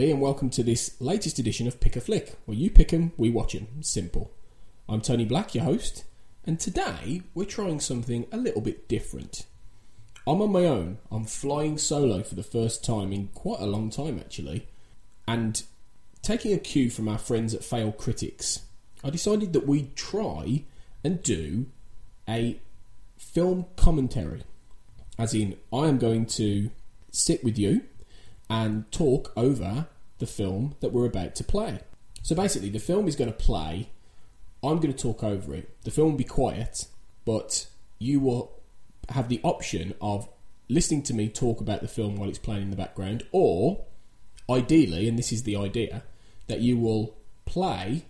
And welcome to this latest edition of Pick a Flick, where you pick 'em, we watch 'em. Simple. I'm Tony Black, your host, and today we're trying something a little bit different. I'm on my own. I'm flying solo for the first time in quite a long time, actually, and taking a cue from our friends at Fail Critics, I decided that we'd try and do a film commentary. As in, I am going to sit with you and talk over the film that we're about to play. So basically, the film is going to play, I'm going to talk over it, the film will be quiet, but you will have the option of listening to me talk about the film while it's playing in the background, or, ideally, and this is the idea, that you will play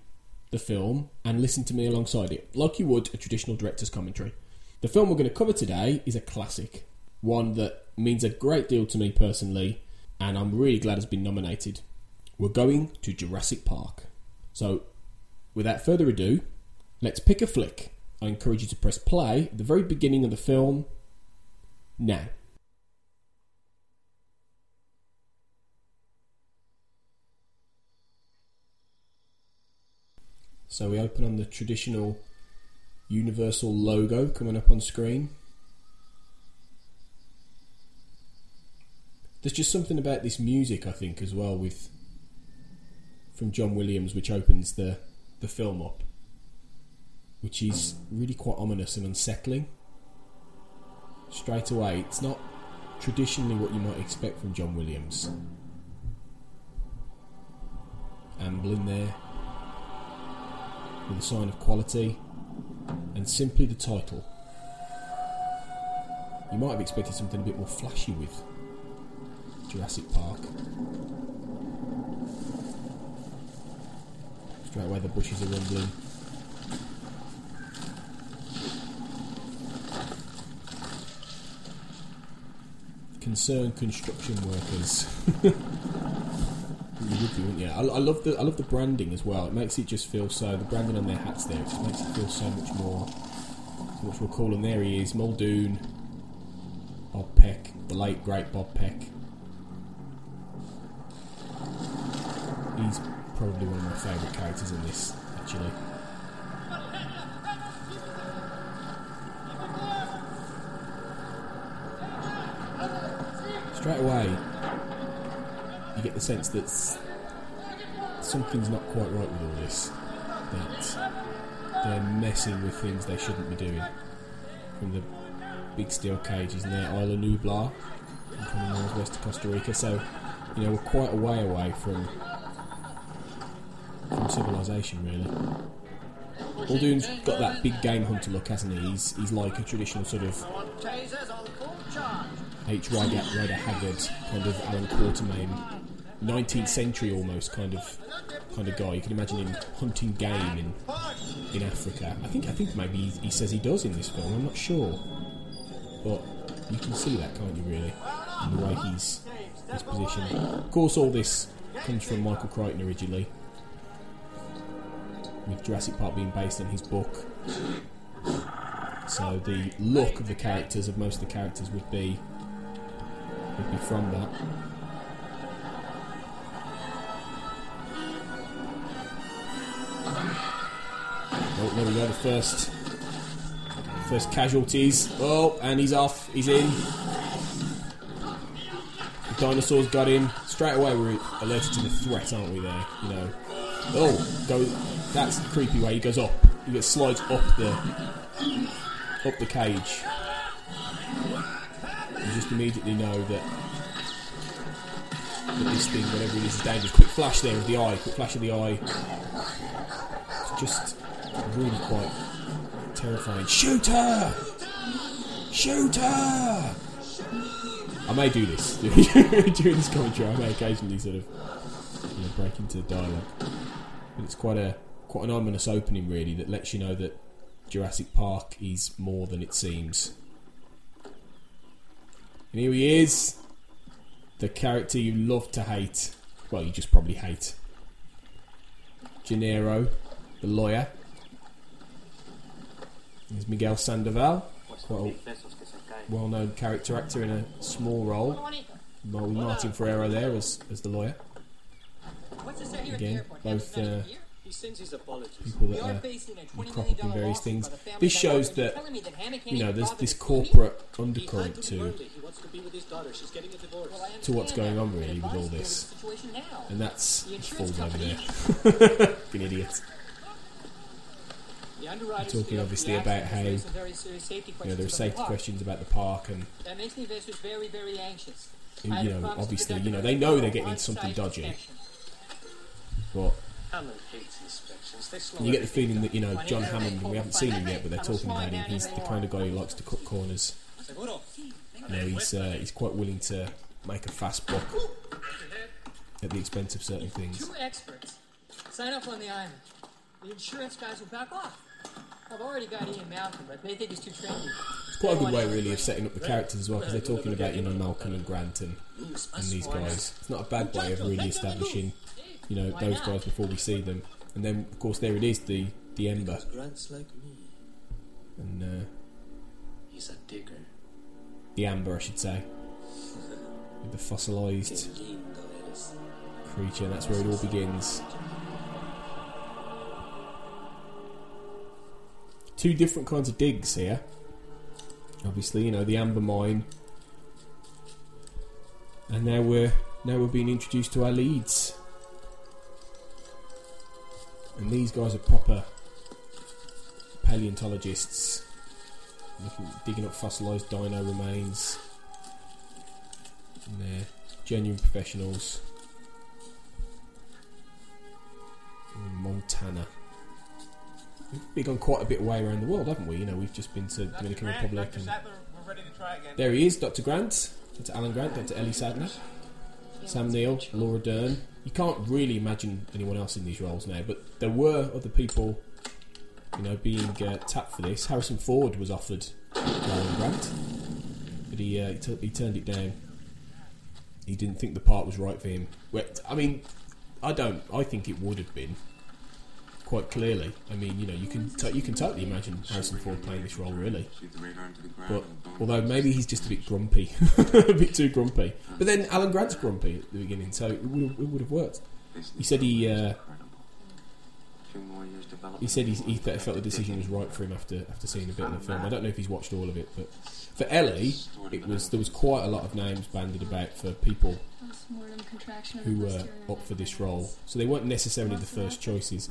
the film and listen to me alongside it, like you would a traditional director's commentary. The film we're going to cover today is a classic, one that means a great deal to me personally, and I'm really glad it's been nominated. We're going to Jurassic Park. So, without further ado, let's pick a flick. I encourage you to press play at the very beginning of the film now. So we open on the traditional Universal logo coming up on screen. There's just something about this music, I think, as well, from John Williams, which opens the film up, which is really quite ominous and unsettling. Straight away, it's not traditionally what you might expect from John Williams. Amblin there, with a sign of quality, and simply the title. You might have expected something a bit more flashy with Jurassic Park. Straight away the bushes are rumbling. Concerned construction workers. You would be, wouldn't you? I love the branding as well. It makes it just feel so. The branding on their hats there, it just makes it feel so much more cool. And there he is, Muldoon, Bob Peck, the late great Bob Peck. He's probably one of my favourite characters in this, actually. Straight away, you get the sense that something's not quite right with all this. That they're messing with things they shouldn't be doing. From the big steel cages near Isla Nublar, from the northwest of Costa Rica. So, you know, we're quite a way away from civilization, really. Muldoon's got that big game hunter look, hasn't he? He's like a traditional sort of H. Rider Haggard, kind of Alan Quatermain, 19th century almost kind of guy. You can imagine him hunting game in Africa. I think maybe he says he does in this film. I'm not sure, but you can see that, can't you, really, in the way he's positioned. Of course, all this comes from Michael Crichton originally, with Jurassic Park being based on his book. So the look of the characters, of most of the characters, would be from that. Oh, there we go, the first casualties. Oh, and he's off, he's in. The dinosaurs got him. Straight away we're alerted to the threat, aren't we, there, you know. Oh, that's the creepy way, he goes up. He slides up the cage. You just immediately know that this thing, whatever it is dangerous. Quick flash there of the eye, It's just really quite terrifying. Shoot her! I may do this. During this commentary, I may occasionally sort of break into the dialogue. But it's quite an ominous opening, really, that lets you know that Jurassic Park is more than it seems. And here he is, the character you love to hate. Well, you just probably hate. Gennaro, the lawyer. There's Miguel Sandoval, quite a well-known character actor in a small role. Well, Martin Ferrero there as the lawyer. Again, both people that are crop up in various things. This shows that, you know, there's this corporate undercurrent to what's going on, really, with all this. And that's Ford over there. Fucking idiot. We're talking obviously about how, you know, there are safety questions about the park, and that makes the investors very, very anxious. You know, obviously, you know, they know they're getting into something dodgy. But you get the feeling that, you know, John Hammond, we haven't seen him yet, but they're talking about him. He's the kind of guy who likes to cut corners. You know, he's quite willing to make a fast buck at the expense of certain things. Two experts sign up on the island. The insurance guys will back off. I've already got Ian Malcolm, but they think he's too trendy. It's quite a good way, really, of setting up the characters as well, because they're talking about, you know, Malcolm and Grant and these guys. It's not a bad way of really establishing, you know, those guys before we see them. And then, of course, there it is, the Ember. And, he's a digger. The Amber, I should say. With the fossilised creature, and that's where it all begins. Two different kinds of digs here. Obviously, you know, the amber mine. And now we're being introduced to our leads. And these guys are proper paleontologists, digging up fossilised dino remains. And they're genuine professionals. In Montana. We've been gone quite a bit away around the world, haven't we? You know, we've just been to Dominican Republic. Dr. Sadler, we're ready to try again. There he is, Dr. Grant, Dr. Alan Grant, Dr. Ellie Sadler, Sam Neill, Laura Dern. You can't really imagine anyone else in these roles now, but there were other people, you know, being tapped for this. Harrison Ford was offered Alan Grant, but he turned it down. He didn't think the part was right for him. I mean, I think it would have been. Quite clearly, I mean, you know, you can totally imagine Harrison Ford playing this role, really. But although maybe he's just a bit grumpy, a bit too grumpy. But then Alan Grant's grumpy at the beginning, so it would have worked. He said he felt the decision was right for him after seeing a bit of the film. I don't know if he's watched all of it, but for Ellie, there was quite a lot of names bandied about for people who were up for this role, so they weren't necessarily the first choices.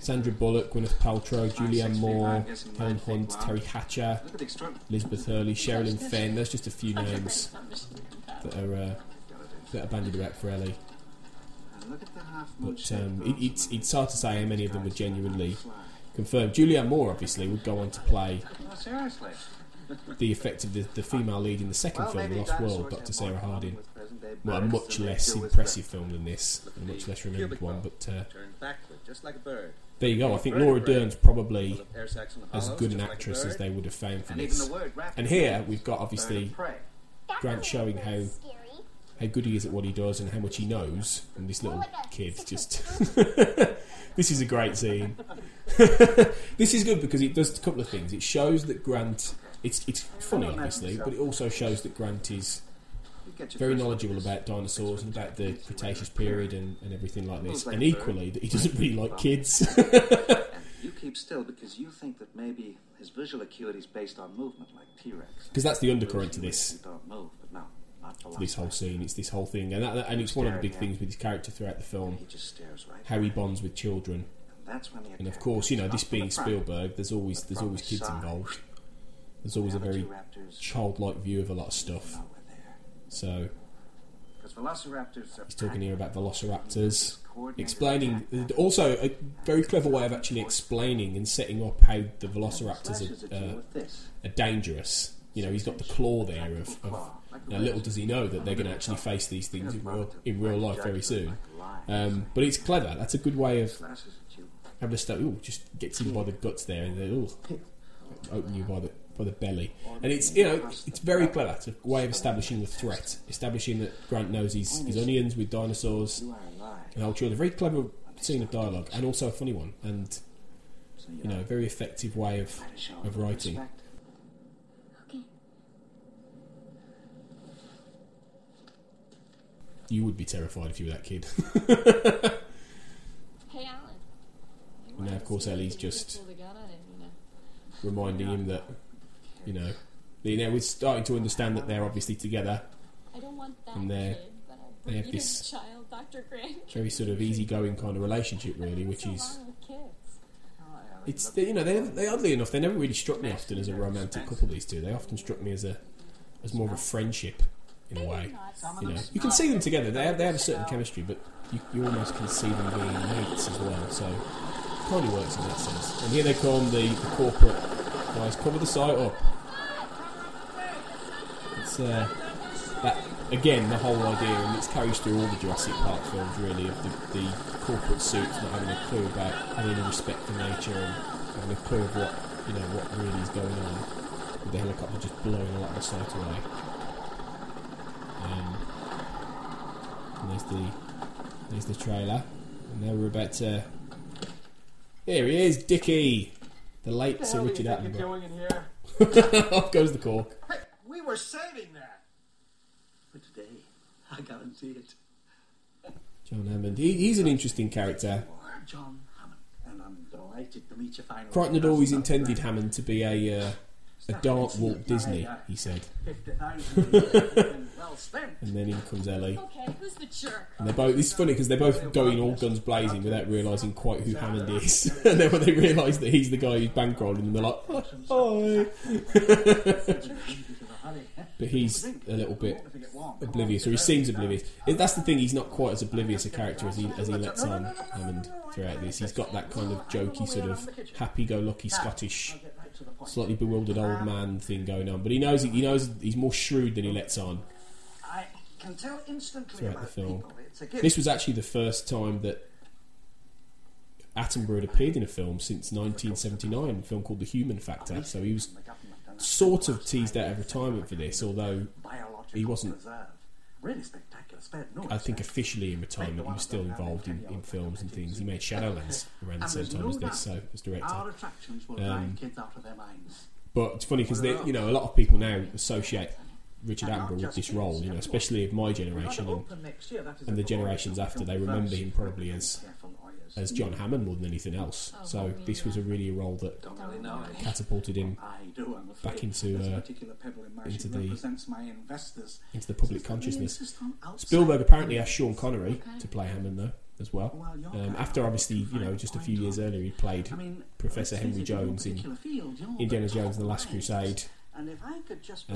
Sandra Bullock, Gwyneth Paltrow, Julianne Moore, Helen Hunt, Terry Hatcher, Elizabeth Hurley, Sherilyn Fenn. There's just a few names that are bandied about for Ellie, but it's hard to say how many of them were genuinely confirmed. Julianne Moore obviously would go on to play the effect of the female lead in the second film, The Lost World, Dr. Sarah Harding. Well, a much less impressive film than this, a much less remembered one, but there you go. I think Laura Dern's probably as good an actress as they would have found for this. And here we've got, obviously, Grant showing how good he is at what he does and how much he knows, and this little kid just... This is a great scene. This is good because it does a couple of things. It shows that Grant... It's funny, obviously, but it also shows that Grant is very knowledgeable about dinosaurs and about the Cretaceous period and everything like this. And equally, that he doesn't really like kids. You keep still because you think that maybe his visual acuity is based on movement, like T-Rex. Because that's the undercurrent to this. This whole scene, it's this whole thing, and it's one of the big things with his character throughout the film. How he bonds with children, and of course, you know, this being Spielberg, there's always kids involved. There's always a very childlike view of a lot of stuff. So he's talking here about velociraptors, explaining also a very clever way of actually explaining and setting up how the velociraptors are dangerous. You know, he's got the claw there of now, little does he know that they're going to actually face these things in real life very soon. But it's clever. That's a good way of having a start. Ooh, just gets him by the guts there, and then open you by the belly. And it's, you know, it's very clever. It's a way of establishing the threat, establishing that Grant knows his onions with dinosaurs and old children. Very clever scene of dialogue, and also a funny one, and you know, a very effective way of writing. You would be terrified if you were that kid. Hey, Alan. And now, of course, Ellie's just reminding him that, you know, we're starting to understand that they're obviously together. I don't want that kid, but they have this child, Dr. Grant. Very sort of easygoing kind of relationship, really, which is... It's, you know, they oddly enough, they never really struck me often as a romantic couple, these two. They often struck me as more of a friendship. In a way, you know, you can see them together. They have a certain chemistry, but you almost can see them being mates as well. So it kind of works in that sense. And here they come, the corporate guys cover the site up. It's that again, the whole idea, and it's carries through all the Jurassic Park films really, of the corporate suits not having a clue about having any respect for nature and having a clue of what really is going on, with the helicopter just blowing a lot of the site away. And there's the trailer, and now we're about to... Here he is, Dickie, the late Sir Richard Attenborough. Off goes the cork. Hey, we were saving that, but today I guarantee it. John Hammond. He's an interesting character. John Hammond, and I'm delighted to meet you finally. Crichton had always intended Hammond to be a dark Walt Disney, he said. And then in comes Ellie. Okay, who's the jerk? And it's funny because they're both going all guns blazing without realising quite who Hammond is. And then when they realise that he's the guy who's bankrolling them, they're like, oh, hi. But he's a little bit oblivious, or he seems oblivious. That's the thing, he's not quite as oblivious a character as he lets on, Hammond, throughout this. He's got that kind of jokey, sort of happy-go-lucky Scottish... slightly bewildered old man thing going on, but he knows he's more shrewd than he lets on. I can tell instantly throughout the film. This was actually the first time that Attenborough had appeared in a film since 1979, a film called The Human Factor. So he was sort of teased out of retirement for this, although he wasn't, I think, officially in retirement. He was still involved in films and things. He made Shadowlands around the same time as this, so as director. But it's funny because a lot of people now associate Richard Attenborough with this role, you know, especially of my generation and the generations after. They remember him probably as John Hammond more than anything else. So this was really a role that catapulted him back into the public consciousness. Spielberg apparently asked Sean Connery to play Hammond though as well. After obviously, you know, just a few years earlier, he played Professor Henry Jones in Indiana Jones and the Last Crusade. And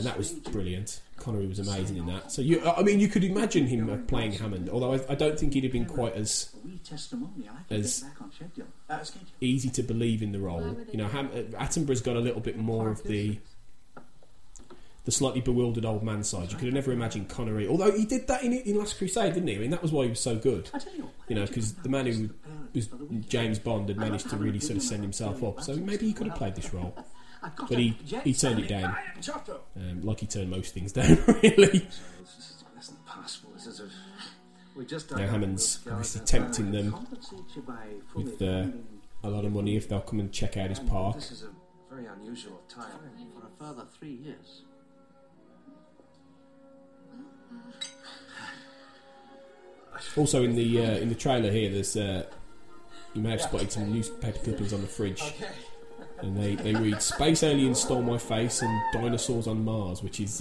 that was brilliant. Connery was amazing in that. So you could imagine him playing Hammond, although I don't think he'd have been quite as easy to believe in the role. You know, Attenborough's got a little bit more of the the slightly bewildered old man side. You could have never imagined Connery, although he did that in Last Crusade, didn't he? I mean, that was why he was so good. I don't know. You know, because the man who was James Bond had managed to really sort of send himself up. So maybe he could have played this role. But he turned it down. Like he turned most things down, really. Now Hammond's obviously tempting them with a lot of money if they'll come and check out his park. This is a very unusual time for a further 3 years. Also in the trailer here, there's you may have spotted some newspaper clippings on the fridge. Okay. And they read, "Space aliens stole my face" and "Dinosaurs on Mars," which is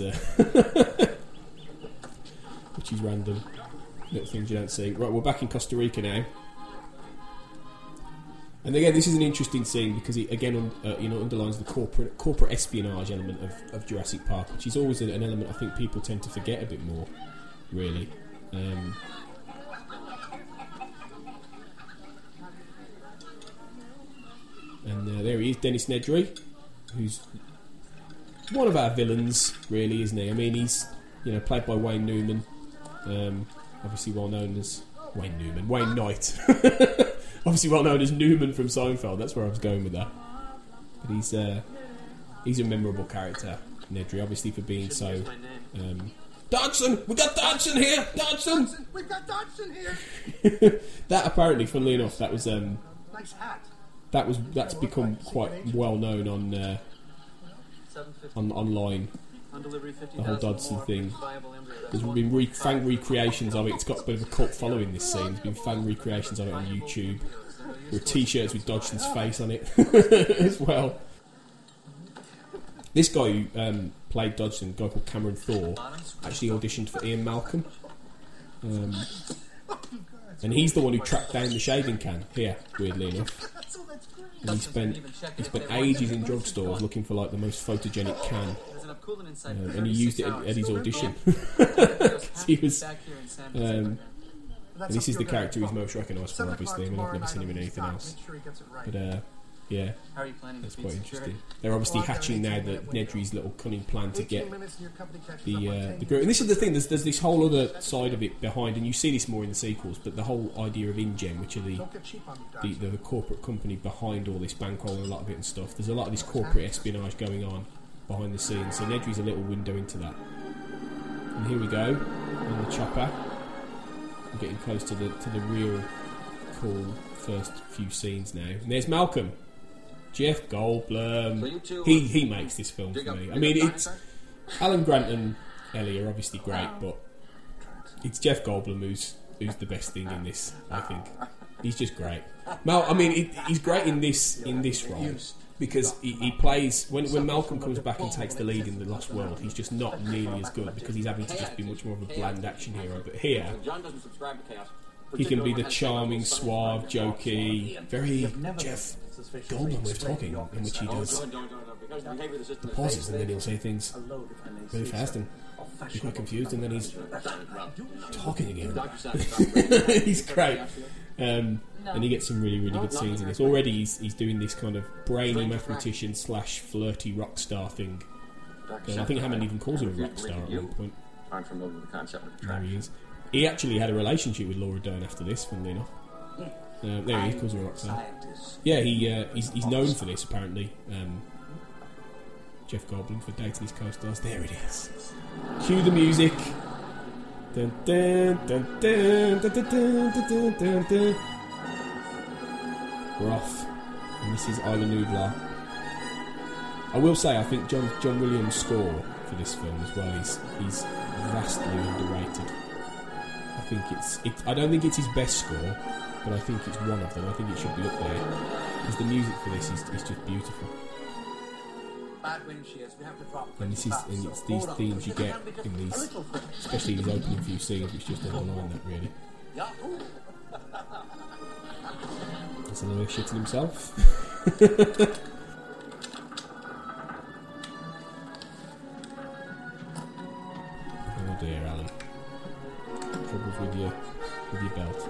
which is random. Little things you don't see. Right, we're back in Costa Rica now. And again, this is an interesting scene because it again underlines the corporate espionage element of Jurassic Park, which is always an element I think people tend to forget a bit more, really. And there he is, Dennis Nedry, who's one of our villains, really, isn't he? I mean, he's played by Wayne Newman, obviously well known as Wayne Knight, obviously well known as Newman from Seinfeld. That's where I was going with that. But he's a memorable character, Nedry, obviously for being so. Dodgson, we got Dodgson here. Dodgson, we got Dodgson here. That apparently, funnily enough, that was nice hat. That's become quite well known on online. The whole Dodgson thing. There's been fan recreations of it. It's got a bit of a cult following, this scene. There's been fan recreations of it on YouTube. There are T-shirts with Dodgson's face on it as well. This guy who played Dodgson, a guy called Cameron Thor, actually auditioned for Ian Malcolm. And he's the one who tracked down the shaving can here, weirdly enough. And he spent ages in drugstores looking for like the most photogenic can, and he used it at his audition. He was, and this is the character he's most recognised for, obviously. I mean, I've never seen him in anything else. But yeah, that's quite interesting. They're obviously hatching now Nedry's little cunning plan to get the group. And this is the thing. There's this whole other side of it behind, and you see this more in the sequels. But the whole idea of InGen, which are the corporate company behind all this, bankrolling a lot of it and stuff. There's a lot of this corporate espionage going on behind the scenes. So Nedry's a little window into that. And here we go on the chopper. We're getting close to the real cool first few scenes now. And there's Malcolm. Jeff Goldblum, he makes this film for me. I mean, it's Alan Grant and Ellie are obviously great, but it's Jeff Goldblum who's the best thing in this. I think he's just great. Mal, I mean, he's great in this role because he plays when Malcolm comes back and takes the lead in The Lost World. He's just not nearly as good because he's having to just be much more of a bland action hero. But here, John doesn't subscribe to chaos. He can be the charming, suave, jokey, very Jeff Goldblum way of talking, in which he does the pauses and then he'll say things really fast and he's quite confused and then he's talking again. He's great. And he gets some really, really good scenes in this. Already he's doing this kind of brainy mathematician / flirty rock star thing. I think Hammond even calls him a rock star at one point. I'm familiar with the concept of track. He actually had a relationship with Laura Dern after this, funnily enough. There he is, calls her Roxanne. Yeah, he's known for this, apparently. Jeff Goldblum, for dating his co-stars. There it is. Cue the music. Dun, dun, dun, dun, dun, dun, dun, dun, dun. We're off. And this is Isla Nublar. I will say, I think John Williams' score for this film as well is vastly underrated. I think I don't think it's his best score, but I think it's one of them. I think it should be up there because the music for this is just beautiful. And this is, and it's these themes you get in these, especially these opening few scenes, which just underline that really. That's a little shitting himself. Oh dear, Alan. Troubles with your belt.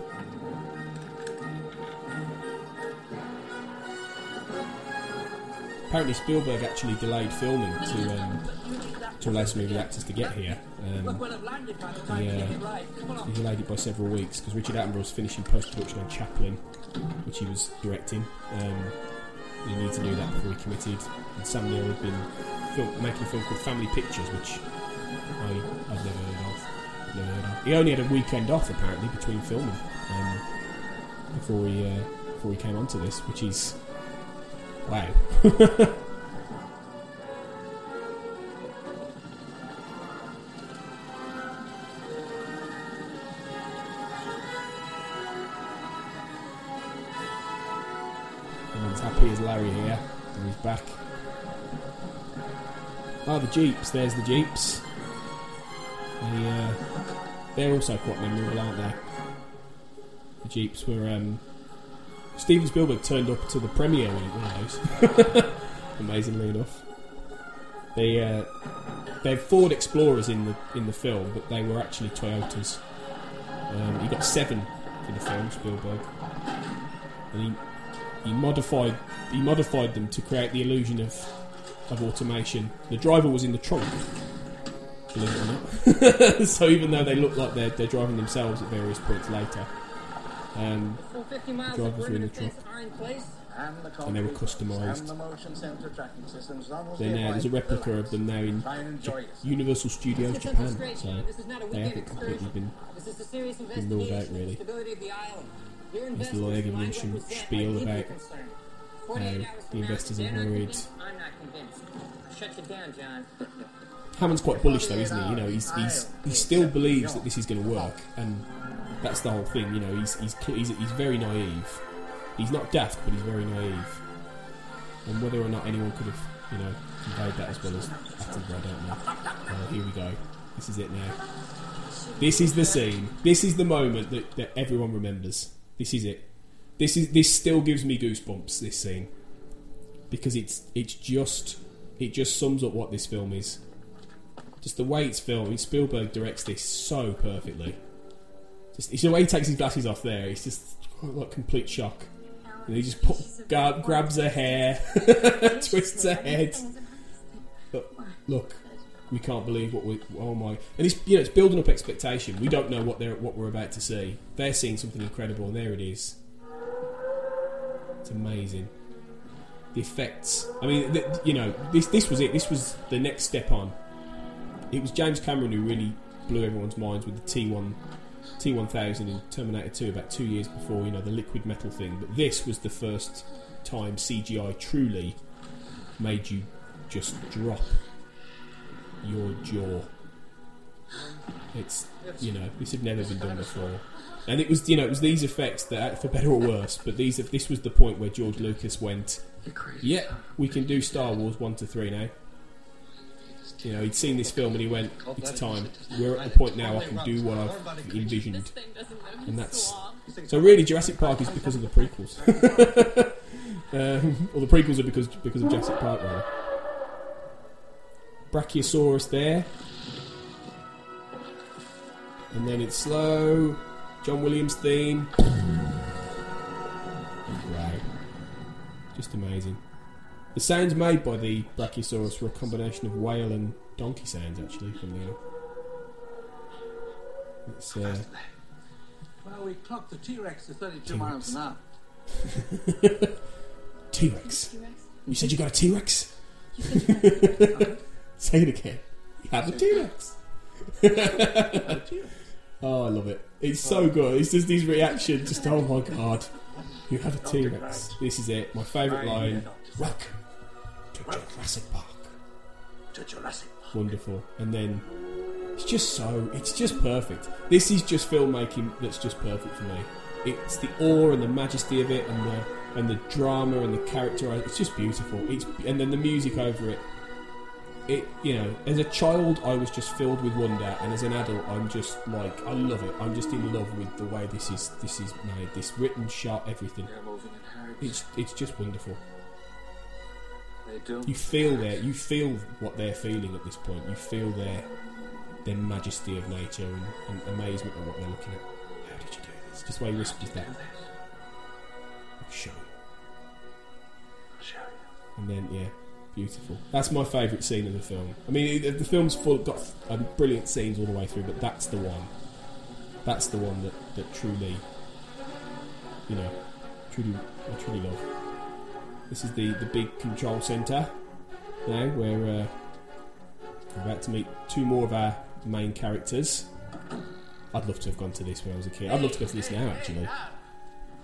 Apparently Spielberg actually delayed filming to to allow some of the actors to get here. He delayed it by several weeks because Richard Attenborough was finishing post-production on Chaplin, which he was directing. He needed to do that before he committed. And Sam Neill had been making a film called Family Pictures, which I've never heard of. He only had a weekend off, apparently, between filming before he came onto this, which is... wow. Happy as Larry here, and he's back. The Jeeps, there's the Jeeps. They're also quite memorable, aren't they? The Jeeps were... Steven Spielberg turned up to the premiere in one of those, amazingly enough. They had Ford Explorers in the film, but they were actually Toyotas. He got 7 for the film, Spielberg. And he modified them to create the illusion of automation. The driver was in the trunk, believe it or not. So even though they look like they're driving themselves at various points later, the drivers were in the trunk, and they were customised. There's a replica of them now in Universal Studios Japan, so they haven't completely been ruled out, really. There's a lot of mention spiel about the investors are worried. I'm not convinced. I'll shut you down, John. Hammond's quite bullish, though, isn't he? You know, he still believes that this is going to work, and that's the whole thing. You know, he's very naive. He's not daft, but he's very naive. And whether or not anyone could have, conveyed that as well as Attenborough, I don't know. Here we go. This is it now. This is the scene. This is the moment that everyone remembers. This is it. This still gives me goosebumps, this scene. Because it just sums up what this film is. Just the way it's filmed. Spielberg directs this so perfectly. Just the way he takes his glasses off there, it's just like complete shock. And he just grabs her hair, twists her head. Look. We can't believe what we... oh my... and it's building up expectation. We don't know what we're about to see. They're seeing something incredible, and there it is. It's amazing. The effects. I mean, this was it. This was the next step on. It was James Cameron who really blew everyone's minds with the T-1000 in Terminator 2 about 2 years before, the liquid metal thing. But this was the first time CGI truly made you just drop your jaw. It's this had never been done before, and it was these effects that, for better or worse, but this was the point where George Lucas went, yeah, we can do Star Wars 1 to 3 now. He'd seen this film and he went, it's time. We're at the point now I can do what I've envisioned, and that's so really Jurassic Park is because of the prequels. Or the prequels are because of Jurassic Park, rather. Brachiosaurus there, and then it's slow John Williams theme. Wow, just amazing. The sounds made by the Brachiosaurus were a combination of whale and donkey sounds, actually, from there. It's well, we clocked the T-Rex to 32 T-Rex. Miles an hour. T-Rex, you said you got a T-Rex? Say it again. You have a T-Rex. Oh, I love it. It's so good. It's just these reactions. Just, oh my God. You have a T-Rex. This is it. My favourite line. Welcome to Jurassic Park. Wonderful. And then it's just perfect. This is just filmmaking that's just perfect for me. It's the awe and the majesty of it, and the drama and the character. It's just beautiful. And then the music over it. As a child, I was just filled with wonder, and as an adult, I'm just like, I love it. I'm just in love with the way this is made, this written, shot, everything. It's just wonderful. You feel what they're feeling at this point. You feel their majesty of nature and amazement at what they're looking at. How did you do this? Just the way he whispered that. I'll show you. And then, yeah. beautiful. That's my favourite scene in the film. I mean, the film's full, got brilliant scenes all the way through, but that's the one. That's the one that truly, you know, I truly love. This is the big control centre now, where we're about to meet two more of our main characters. I'd love to have gone to this when I was a kid. I'd love to go to this now, actually.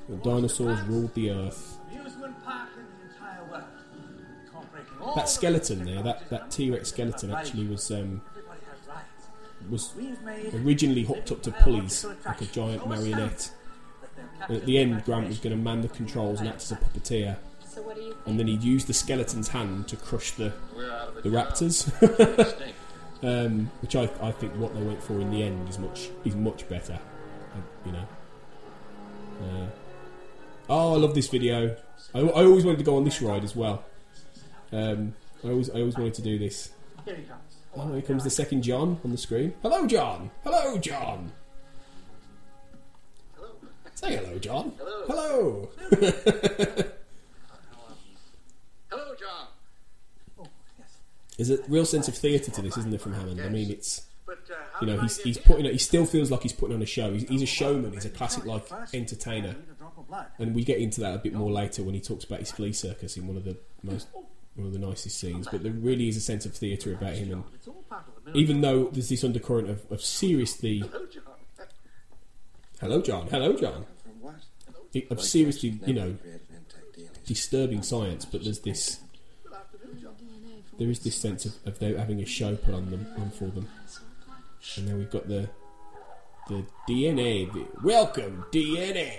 The dinosaurs ruled the earth. That skeleton there, that T-Rex skeleton, actually was originally hooked up to pulleys like a giant marionette. And at the end, Grant was going to man the controls and act as a puppeteer. And then he used the skeleton's hand to crush the raptors, which I think what they went for in the end is much better, you know. I love this video. I always wanted to go on this ride as well. I always wanted to do this. Oh, here comes the second John on the screen. Hello, John. Hello, John. Hello. Say hello, John. Hello. Hello. Hello, John. Oh, yes. There's a real sense of theatre to this, isn't there, from Hammond? I mean, it's, you know, he still feels like he's putting on a show. He's a showman. He's a classic like entertainer, and we get into that a bit more later when he talks about his flea circus in one of the nicest scenes. But there really is a sense of theatre about him, and even though there's this undercurrent of seriously, hello, John, of seriously, you know, disturbing science, but there is this sense of them having a show put on for them. And then we've got the DNA. Welcome, DNA.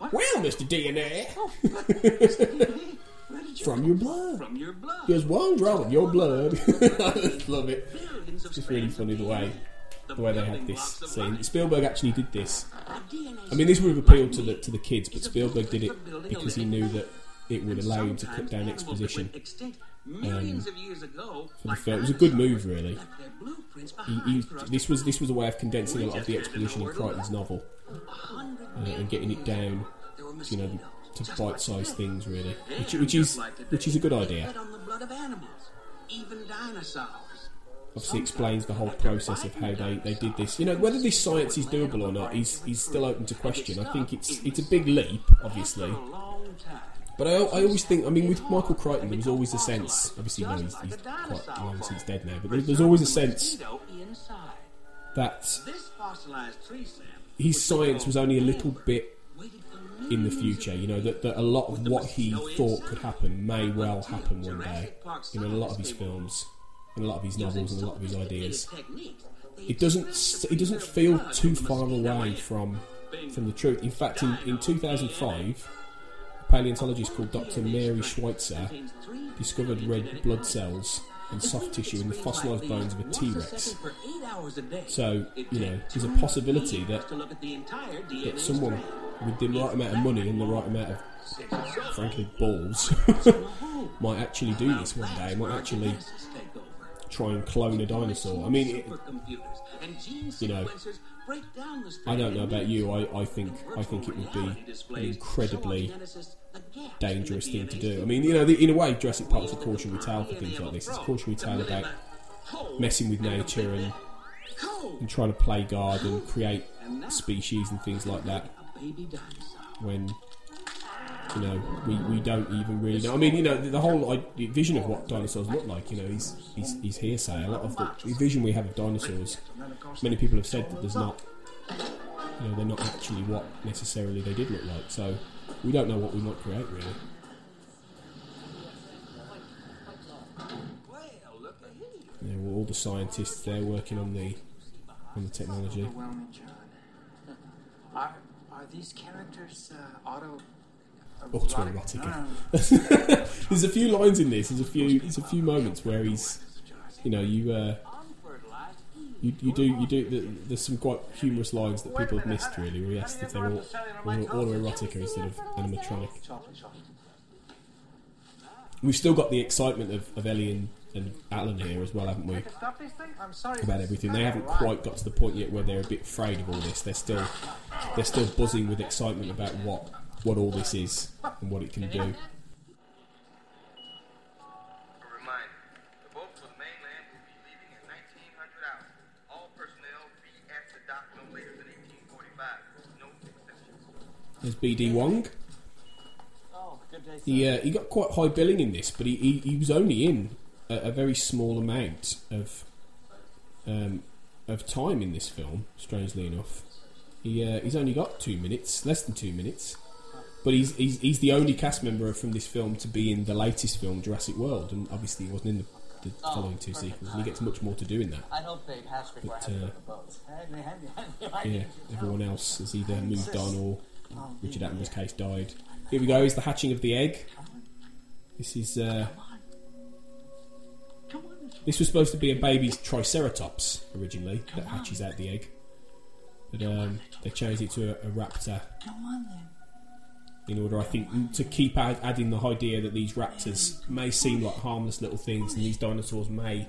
Well, Mr. DNA. From your blood. There's one drop of your blood. I just love it. It's just really funny the way they had this scene. Spielberg actually did this. I mean, this would have appealed to the kids, but Spielberg did it because he knew that it would allow him to cut down exposition. Millions of years ago, for the film. It was a good move, really. This was a way of condensing a lot of the exposition in Crichton's novel and getting it down, you know, to bite-sized things, really, which is a good idea. Obviously, explains the whole process of how they did this. You know, whether this science is doable or not is still open to question. I think it's a big leap, obviously. But I always think, I mean, with Michael Crichton, there was always a sense, obviously, no, he's quite long since dead now, but there's always a sense that his science was only a little bit in the future, you know, that a lot of what he thought could happen may well happen one day in a lot of his films, in a lot of his novels, and a lot of his ideas. It doesn't feel too far away from the truth. In fact, in 2005... paleontologist called Dr. Mary Schweitzer discovered red blood cells and soft tissue in the fossilised bones of a T-Rex. So, you know, there's a possibility that someone with the right amount of money and the right amount of, frankly, balls might actually do this one day, might actually try and clone a dinosaur. I mean, you know, I don't know about you, I think it would be an incredibly dangerous thing to do. I mean, you know, in a way, Jurassic Park is a cautionary tale for things like this. It's a cautionary tale about messing with nature and trying to play guard and create species and things like that. When, you know, we don't even really know. I mean, you know, the whole vision of what dinosaurs look like, you know, is hearsay. A lot of the vision we have of dinosaurs, many people have said that there's not, you know, they're not actually what necessarily they did look like. So we don't know what we might create, really. There were all the scientists there working on the technology. Are these characters autoerotic. There's a few lines in this. There's a few moments where he's, you know, there's some quite humorous lines that people have missed, really, where he asked if they're all erotic instead of animatronic. We've still got the excitement of Ellie and Alan here as well, haven't we? About everything. They haven't quite got to the point yet where they're a bit afraid of all this. They're still buzzing with excitement about what all this is and what it can do. stopped no later than 1845. No exceptions. There's BD Wong. Oh, good day, sir. He got quite high billing in this, but he was only in a very small amount of time in this film, strangely enough. He's only got 2 minutes, less than 2 minutes. But he's the only cast member from this film to be in the latest film, Jurassic World, and obviously he wasn't in the following two sequels, and he gets much more to do in that. I hope they passed before the boats. Yeah, everyone else has either moved on or, in Richard Attenborough's case, died. Here we go, is the hatching of the egg. This is... this was supposed to be a baby Triceratops, originally, that hatches out the egg. But they changed it to a raptor. Come on, then. In order, I think, to keep adding the idea that these raptors may seem like harmless little things, and these dinosaurs may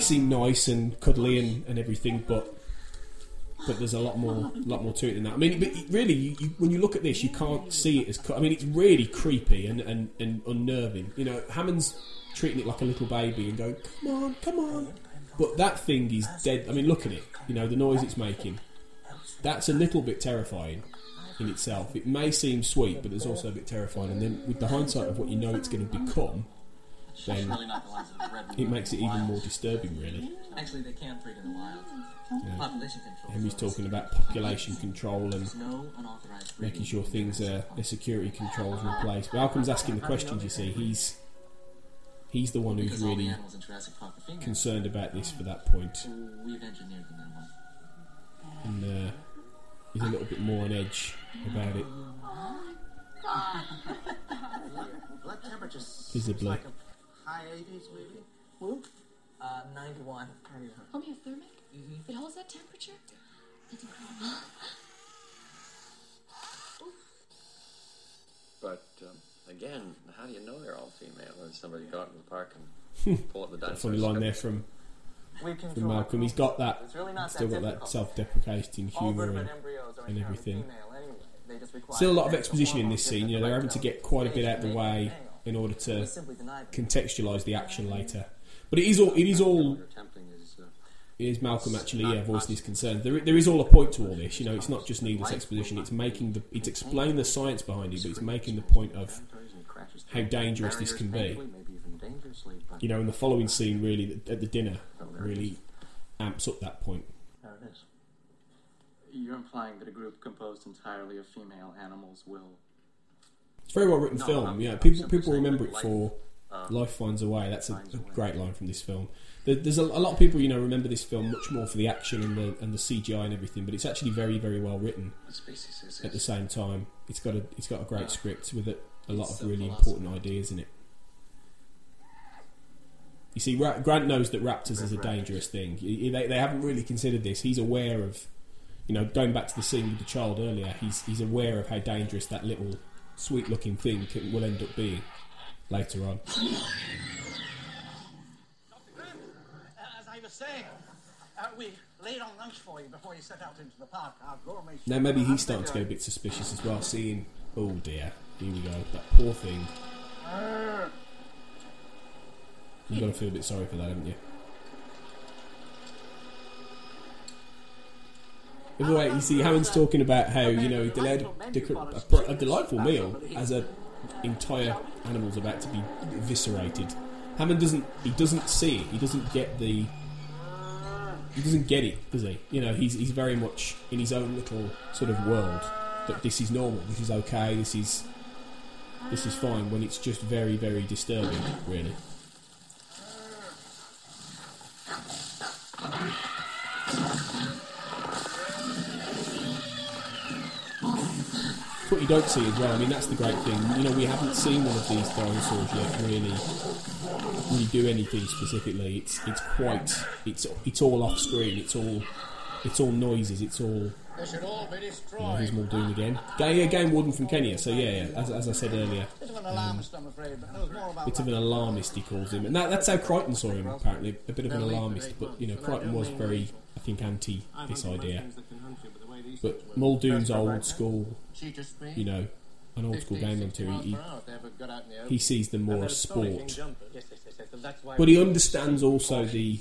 seem nice and cuddly and everything, but there's a lot more to it than that. I mean, but really, you, when you look at this, you can't see it as. I mean, it's really creepy and unnerving. You know, Hammond's treating it like a little baby and going, "Come on, come on," but that thing is dead. I mean, look at it. You know, the noise it's making. That's a little bit terrifying. In itself, it may seem sweet, but it's also a bit terrifying. And then, with the hindsight of what you know it's going to become, then it makes it even more disturbing, really. Actually, they can breed in the wild. Population control. Henry's talking about population control and making sure things are their security controls in place. But Malcolm's asking the questions. You see, he's the one who's really concerned about this for that point. We've engineered them that way. And he's a little bit more on edge about it. Blood temperature is like a high 80s, maybe. Whoop. 91. Homeothermic? Mm-hmm. It holds that temperature? That's incredible. But, again, how do you know they're all female? Has somebody got in the park and pull up the dinosaur? Funny line there from Malcolm. He's got that, really still got that self-deprecating humour and everything. Anyway. Still a lot of exposition in this scene. You know, they're having to get quite a bit out of the way in order to contextualise the action later. But it is Malcolm actually voicing his concerns. There is all a point to all this. You know, it's not just needless exposition. It's explaining the science behind it, but it's making the point of how dangerous this can be. You know, in the following scene, really, at the dinner, really amps up that point. There it is. You're implying that a group composed entirely of female animals will... It's a very well-written film, yeah. People remember it for Life Finds a Way. That's a great line from this film. There's a lot of people, you know, remember this film much more for the action and the CGI and everything, but it's actually very, very well-written at the same time. It's got a great script with a lot of really important ideas in it. You see, Grant knows that raptors is a dangerous thing. They haven't really considered this. He's aware of, you know, going back to the scene with the child earlier, he's aware of how dangerous that little sweet-looking thing will end up being later on. Dr. Grant, as I was saying, we laid on lunch for you before you set out into the park. Our gourmet... Now maybe he's starting to get a bit suspicious as well, seeing, oh dear, here we go, that poor thing. You've got to feel a bit sorry for that, haven't you? By the way, you see Hammond's talking about how, you know, he delayed a delightful meal as an entire animal's about to be eviscerated. Hammond doesn't see it. He doesn't get it, does he? You know, he's very much in his own little sort of world that this is normal, this is okay, this is fine, when it's just very, very disturbing, really. What you don't see as well, I mean, that's the great thing. You know, we haven't seen one of these dinosaurs yet really do anything specifically. It's all off screen. It's all noises. It's all. They should all be destroyed. You know, here's Muldoon again. Game warden from Kenya. So yeah, as I said earlier, bit of an alarmist, I'm afraid. Bit of an alarmist, he calls him, and that's how Crichton saw him. Apparently, a bit of an alarmist, but you know, Crichton was very, I think, anti this idea. But Muldoon's old school, you know, an old school game hunter. He sees them more as sport, but he understands also the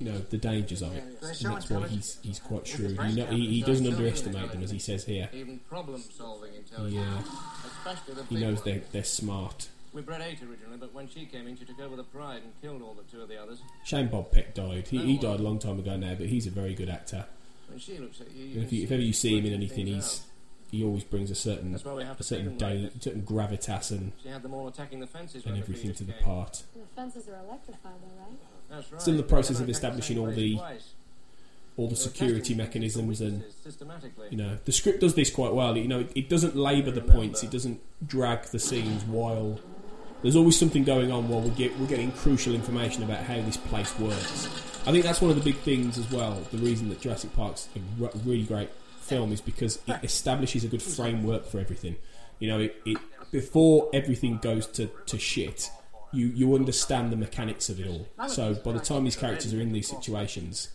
you know, the dangers of it, and that's why he's quite shrewd. He doesn't underestimate them, as he says here. He knows they're smart. We bred 8 originally, but when she came in, she took over the pride and killed all but 2 of the others. Shame Bob Peck died. He died a long time ago now, but he's a very good actor. When she looks at you, if ever you see him in anything, he always brings a certain gravitas and she had them all attacking the fences and everything to the part. The fences are electrified, though, right? That's right. It's in the process of establishing all the security mechanisms, and the script does this quite well. It doesn't labour the points, it doesn't drag the scenes while. There's always something going on while we're getting crucial information about how this place works. I think that's one of the big things as well. The reason that Jurassic Park's a really great film is because it establishes a good framework for everything. It before everything goes to shit, you understand the mechanics of it all. So by the time these characters are in these situations,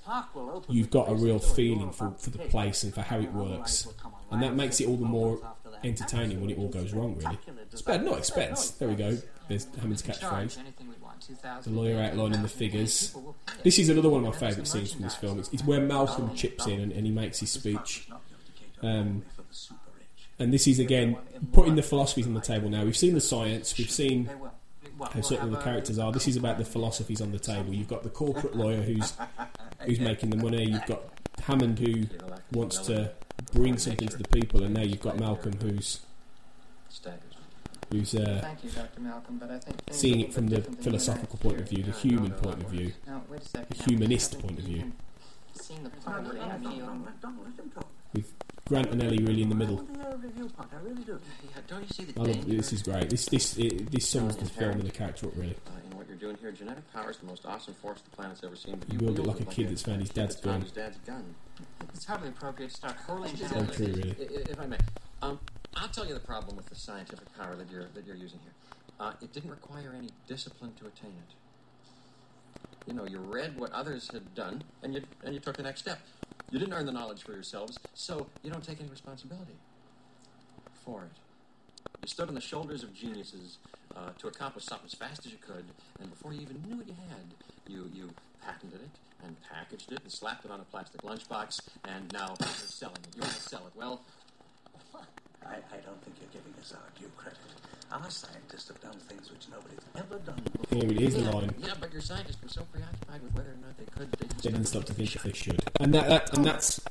you've got a real feeling for the place and for how it works. And that makes it all the more entertaining when it all goes wrong, really. Spared not expense. There we go. There's Hammond's catchphrase. The lawyer outlining the figures. This is another one of my favourite scenes from this film. It's where Malcolm chips in and he makes his speech. And this is, again, putting the philosophies on the table now. We've seen the science. We've seen how certain the characters are. This is about the philosophies on the table. You've got the corporate lawyer who's making the money. You've got Hammond who wants to bring something to the people, and now you've got Malcolm who's thank you, Dr. Malcolm, but I think seeing it from the philosophical point of view, the human point of view, the humanist point of view, with Grant and Ellie really in the middle. This is great. This sums the film and the character up, really. Doing here, genetic power is the most awesome force the planet's ever seen. You will look like a kid that's found his dad's gun. It's hardly appropriate to start hurling genetics. True, really. If I may, I'll tell you the problem with the scientific power that you're using here. It didn't require any discipline to attain it. You read what others had done, and you took the next step. You didn't earn the knowledge for yourselves, so you don't take any responsibility for it. You stood on the shoulders of geniuses to accomplish something as fast as you could, and before you even knew what you had, you patented it and packaged it and slapped it on a plastic lunchbox, and now you're selling it. You want to sell it. Well, I don't think you're giving us our due credit. Our scientists have done things which nobody's ever done before. Here it is, the line. Yeah, but your scientists were so preoccupied with whether or not they could. They didn't stop to think if they should. And that's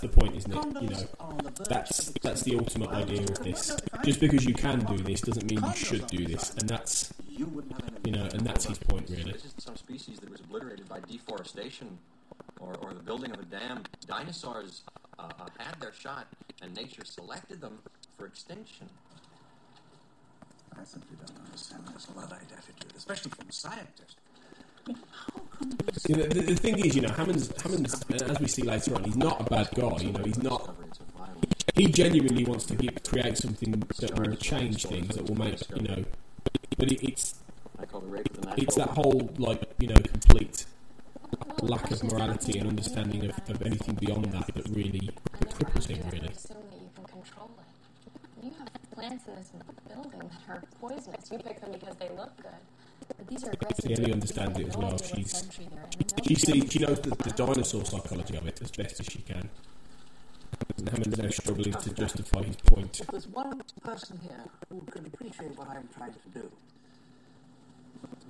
the point, isn't it? That's the ultimate idea of this. Just because you can do this doesn't mean you should do this. And that's his point, really. This is some species that was obliterated by deforestation or the building of a dam. Dinosaurs had their shot, and nature selected them for extinction. I simply don't understand this luddite attitude, especially from scientists. The thing is, Hammond's, as we see later on, he's not a bad guy. He's not. He genuinely wants to create something that will change things, that will make But it's that whole complete lack of morality and understanding of anything beyond that really cripples him, really. You have plants in this building that are poisonous. You pick them because they look good. But these are aggressive. Ellie understands it as well. She knows the dinosaur psychology of it as best as she can. And Hammond's now struggling to justify his point. If there's one person here who can appreciate what I'm trying to do,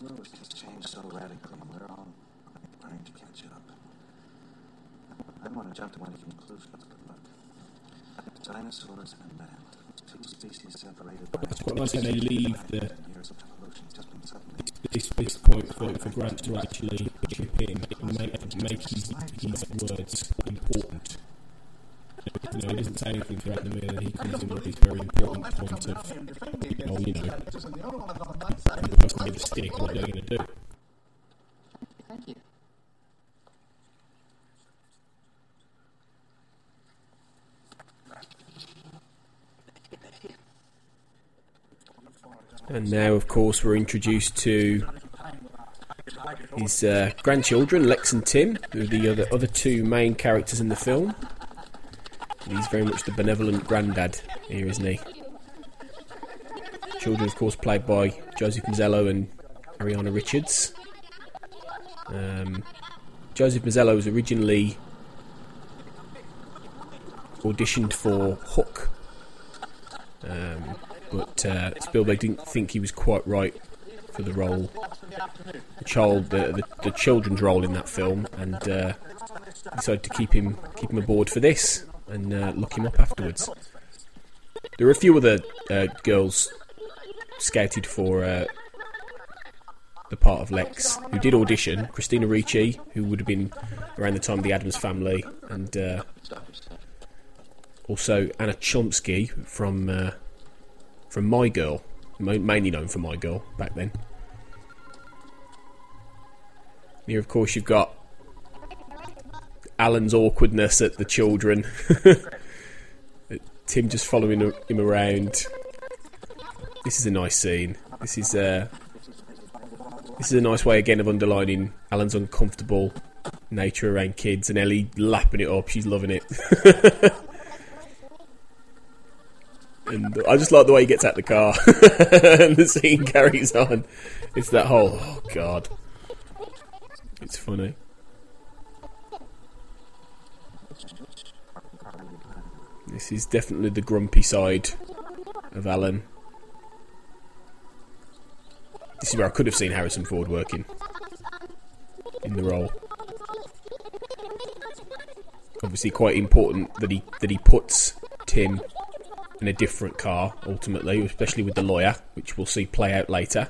the world has changed so radically, and we're all trying to catch up. I don't want to jump to any conclusions, but look. Dinosaurs and man. It's quite nice how they leave this point for Grant to actually chip in and make his words important. He doesn't say anything throughout the meal, and he comes in with his very important point of, the person with the stick, what they're going to do. Thank you. And now, of course, we're introduced to his grandchildren, Lex and Tim, who are the other two main characters in the film. And he's very much the benevolent granddad here, isn't he? Children, of course, played by Joseph Mazzello and Ariana Richards. Joseph Mazzello was originally auditioned for Hook, but Spielberg didn't think he was quite right for the role, the children's role in that film, and decided to keep him aboard for this and look him up afterwards. There were a few other girls scouted for the part of Lex who did audition. Christina Ricci, who would have been around the time of the Addams Family, and also Anna Chomsky from My Girl, mainly known for My Girl back then. Here, of course, you've got Alan's awkwardness at the children. Tim just following him around. This is a nice scene. This is a nice way again of underlining Alan's uncomfortable nature around kids, and Ellie lapping it up. She's loving it. And I just like the way he gets out the car and the scene carries on. It's that whole, oh god, it's funny. This is definitely the grumpy side of Alan. This is where I could have seen Harrison Ford working in the role. Obviously quite important that he puts Tim in a different car ultimately, especially with the lawyer, which we'll see play out later.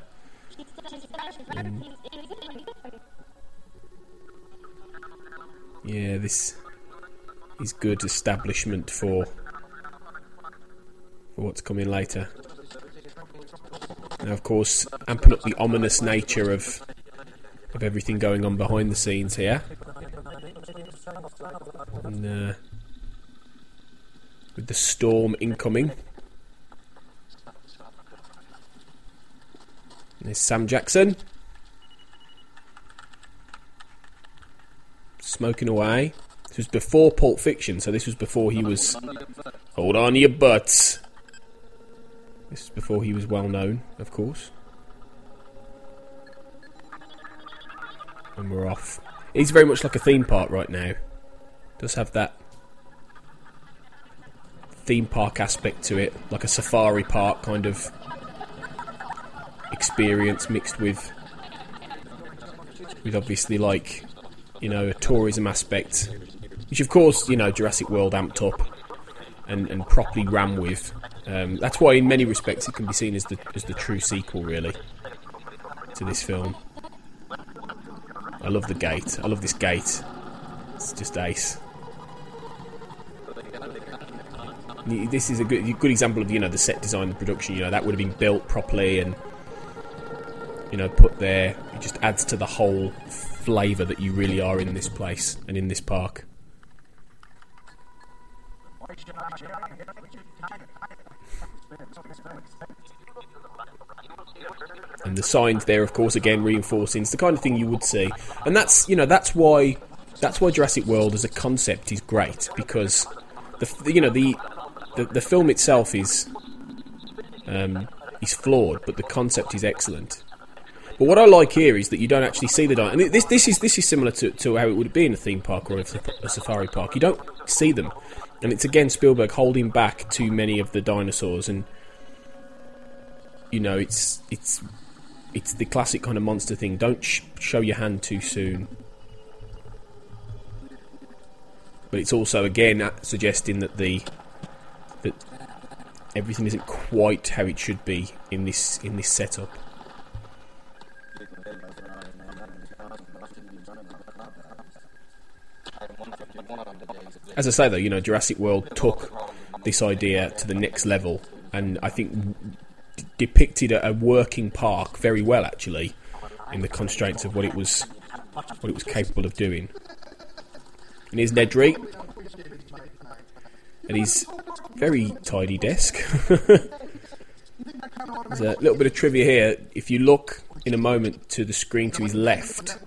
Yeah, this is good establishment for what's coming later. Now, of course, amping up the ominous nature of everything going on behind the scenes here. And with the storm incoming. There's Sam Jackson. Smoking away. This was before Pulp Fiction, so this was before he was... Hold on your butts. This is before he was well known, of course. And we're off. He's very much like a theme park right now. Does have that theme park aspect to it, like a safari park kind of experience mixed with obviously, like, you know, a tourism aspect, which of course, you know, Jurassic World amped up and properly ran with. That's why in many respects it can be seen as the true sequel really to this film. I love the gate. I love this gate. It's just ace. This is a good example of, you know, the set design, the production, you know, that would have been built properly and, you know, put there. It just adds to the whole flavour that you really are in this place and in this park. And the signs there, of course, again reinforcing it's the kind of thing you would see. And that's, you know, that's why Jurassic World as a concept is great, because the film itself is flawed, but the concept is excellent. But what I like here is that you don't actually see the dinosaurs. And this is similar to how it would be in a theme park or a safari park. You don't see them, and it's again Spielberg holding back too many of the dinosaurs. And you know, it's the classic kind of monster thing. Don't show your hand too soon. But it's also again suggesting that that everything isn't quite how it should be in this setup. As I say though, you know, Jurassic World took this idea to the next level, and I think depicted a working park very well actually in the constraints of what it was capable of doing. And here's Nedry, and he's very tidy desk. There's a little bit of trivia here. If you look in a moment to the screen to his left,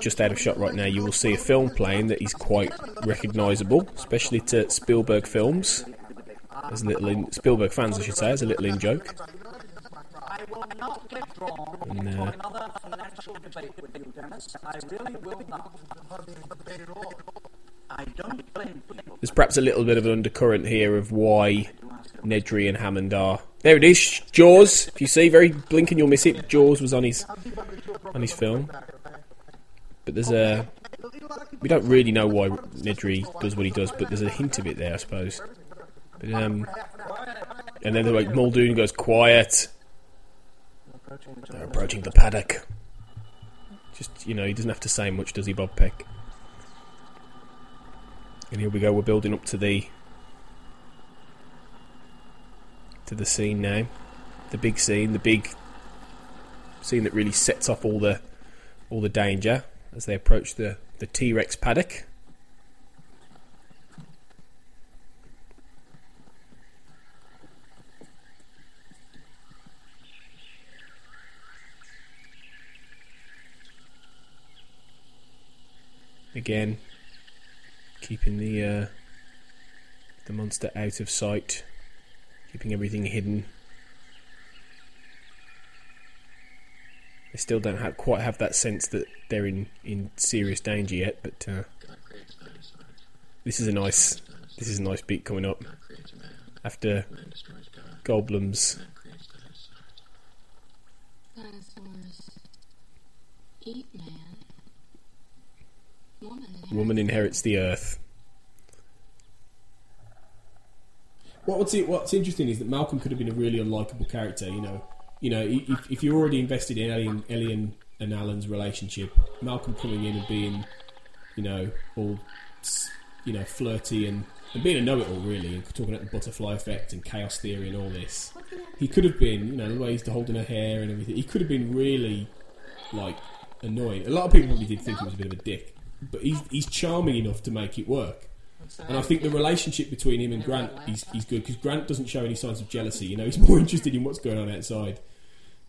just out of shot right now, you will see a film playing that is quite recognisable, especially to Spielberg films. As a little Spielberg fans, I should say, as a little in joke. I will not get drawn into another financial debate with you, Dennis. I really will not. I don't blame people. There's perhaps a little bit of an undercurrent here of why Nedry and Hammond are. There it is, Jaws. If you see, very blink and you'll miss it. Jaws was on his film. But there's a... We don't really know why Nedry does what he does, but there's a hint of it there, I suppose. But, and then they're like, Muldoon goes, quiet. They're approaching the paddock. Just, you know, he doesn't have to say much, does he, Bob Peck? And here we go, we're building up to the scene now. The big scene, that really sets off all the danger as they approach the T-Rex paddock. Again, keeping the monster out of sight, keeping everything hidden. They still don't quite have that sense that they're in serious danger yet, but this is a nice beat coming up after Goldblum's dinosaurs eat man. Woman inherits the earth. What's interesting is that Malcolm could have been a really unlikable character. You know, if you're already invested in Ellie and Alan's relationship, Malcolm coming in and being, you know, all, you know, flirty and being a know-it-all really, and talking about the butterfly effect and chaos theory and all this, he could have been, you know, the way he's holding her hair and everything, he could have been really like annoying. A lot of people probably did think he was a bit of a dick, but he's charming enough to make it work. And I think the relationship between him and Grant is good, because Grant doesn't show any signs of jealousy. You know, he's more interested in what's going on outside.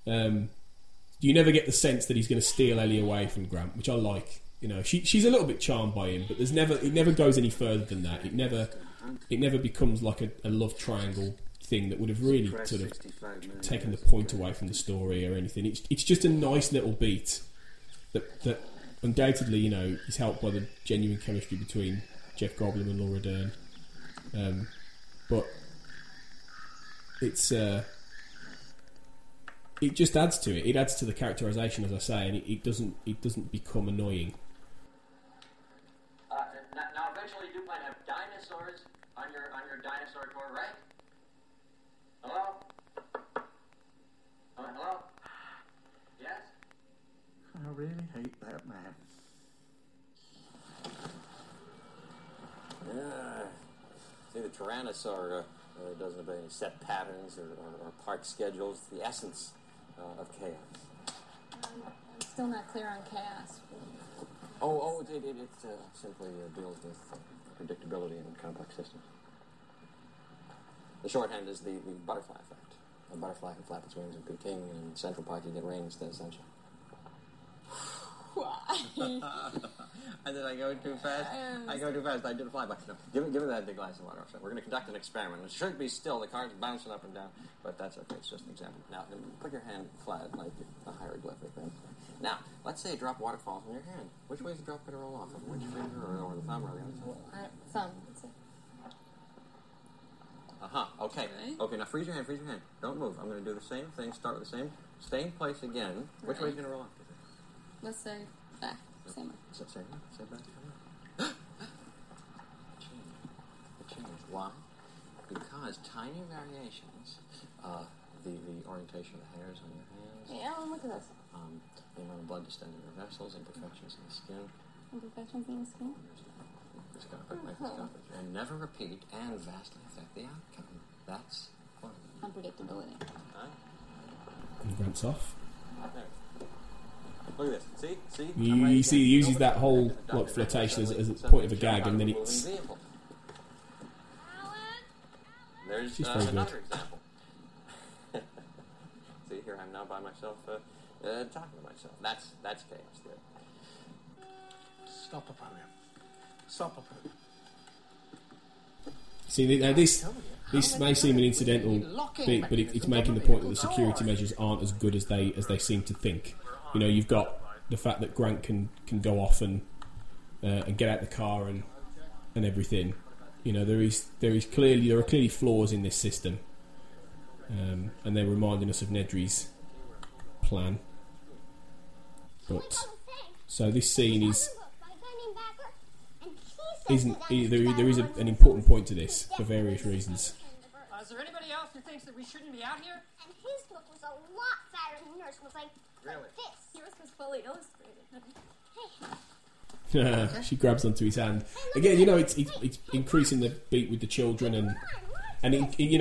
You never get the sense that he's going to steal Ellie away from Grant, which I like. You know, she's a little bit charmed by him, but it never goes any further than that. It never becomes like a love triangle thing that would have really sort of taken the point away from the story or anything. It's just a nice little beat that undoubtedly, you know, is helped by the genuine chemistry between Jeff Goldblum and Laura Dern, but it's it just adds to it. It adds to the characterisation, as I say, and it doesn't become annoying. Now, eventually, you might have dinosaurs on your dinosaur tour, right? Hello? Hello? Yes? I really hate that man. See, the Tyrannosaur doesn't obey any set patterns or park schedules. The essence of chaos. I'm still not clear on chaos. It simply deals with predictability in complex systems. The shorthand is the butterfly effect. A butterfly can flap its wings and ping, and in Central Park you get rain instead of sunshine. Did I go too fast? I go too fast. I did a flyby. No, give me that big glass of water. We're going to conduct an experiment. It should be still. The car's bouncing up and down, but that's okay. It's just an example. Now, put your hand flat like a hieroglyphic thing. Now, let's say a drop of water falls on your hand. Which way is the drop going to roll off? Which finger or the thumb or the other side? Thumb. Okay. Right. Okay. Now freeze your hand. Don't move. I'm going to do the same thing. Start with the same place again. Which way is going to roll off? Let's say back. Same way. Say back. It changed. Why? Because tiny variations, the orientation of the hairs on your hands. Yeah, well, look at this. The amount of blood distended in your vessels, imperfections in the skin. It's going to affect microscopically. And never repeat and vastly affect the outcome. That's one of them. Unpredictability. And Grant's off. There. Look at this. See? You see, he uses that whole like flirtation as a point of a gag, and then it's. There's she's very another good example. See, here I'm now by myself, talking to myself. That's chaos there. Stop a program. See, now this may seem an incidental bit, but it's making the point that the security measures aren't as good as they seem to think. You know, you've got the fact that Grant can go off and get out the car and everything. You know, there are clearly flaws in this system, and they're reminding us of Nedry's plan. But so this scene is an important point to this for various reasons. Is there anybody else who thinks that we shouldn't be out here? And his look was a lot fatter than yours. Was like this. Yours was fully illustrated. Hey. She grabs onto his hand again. You know, it's increasing the beat with the children and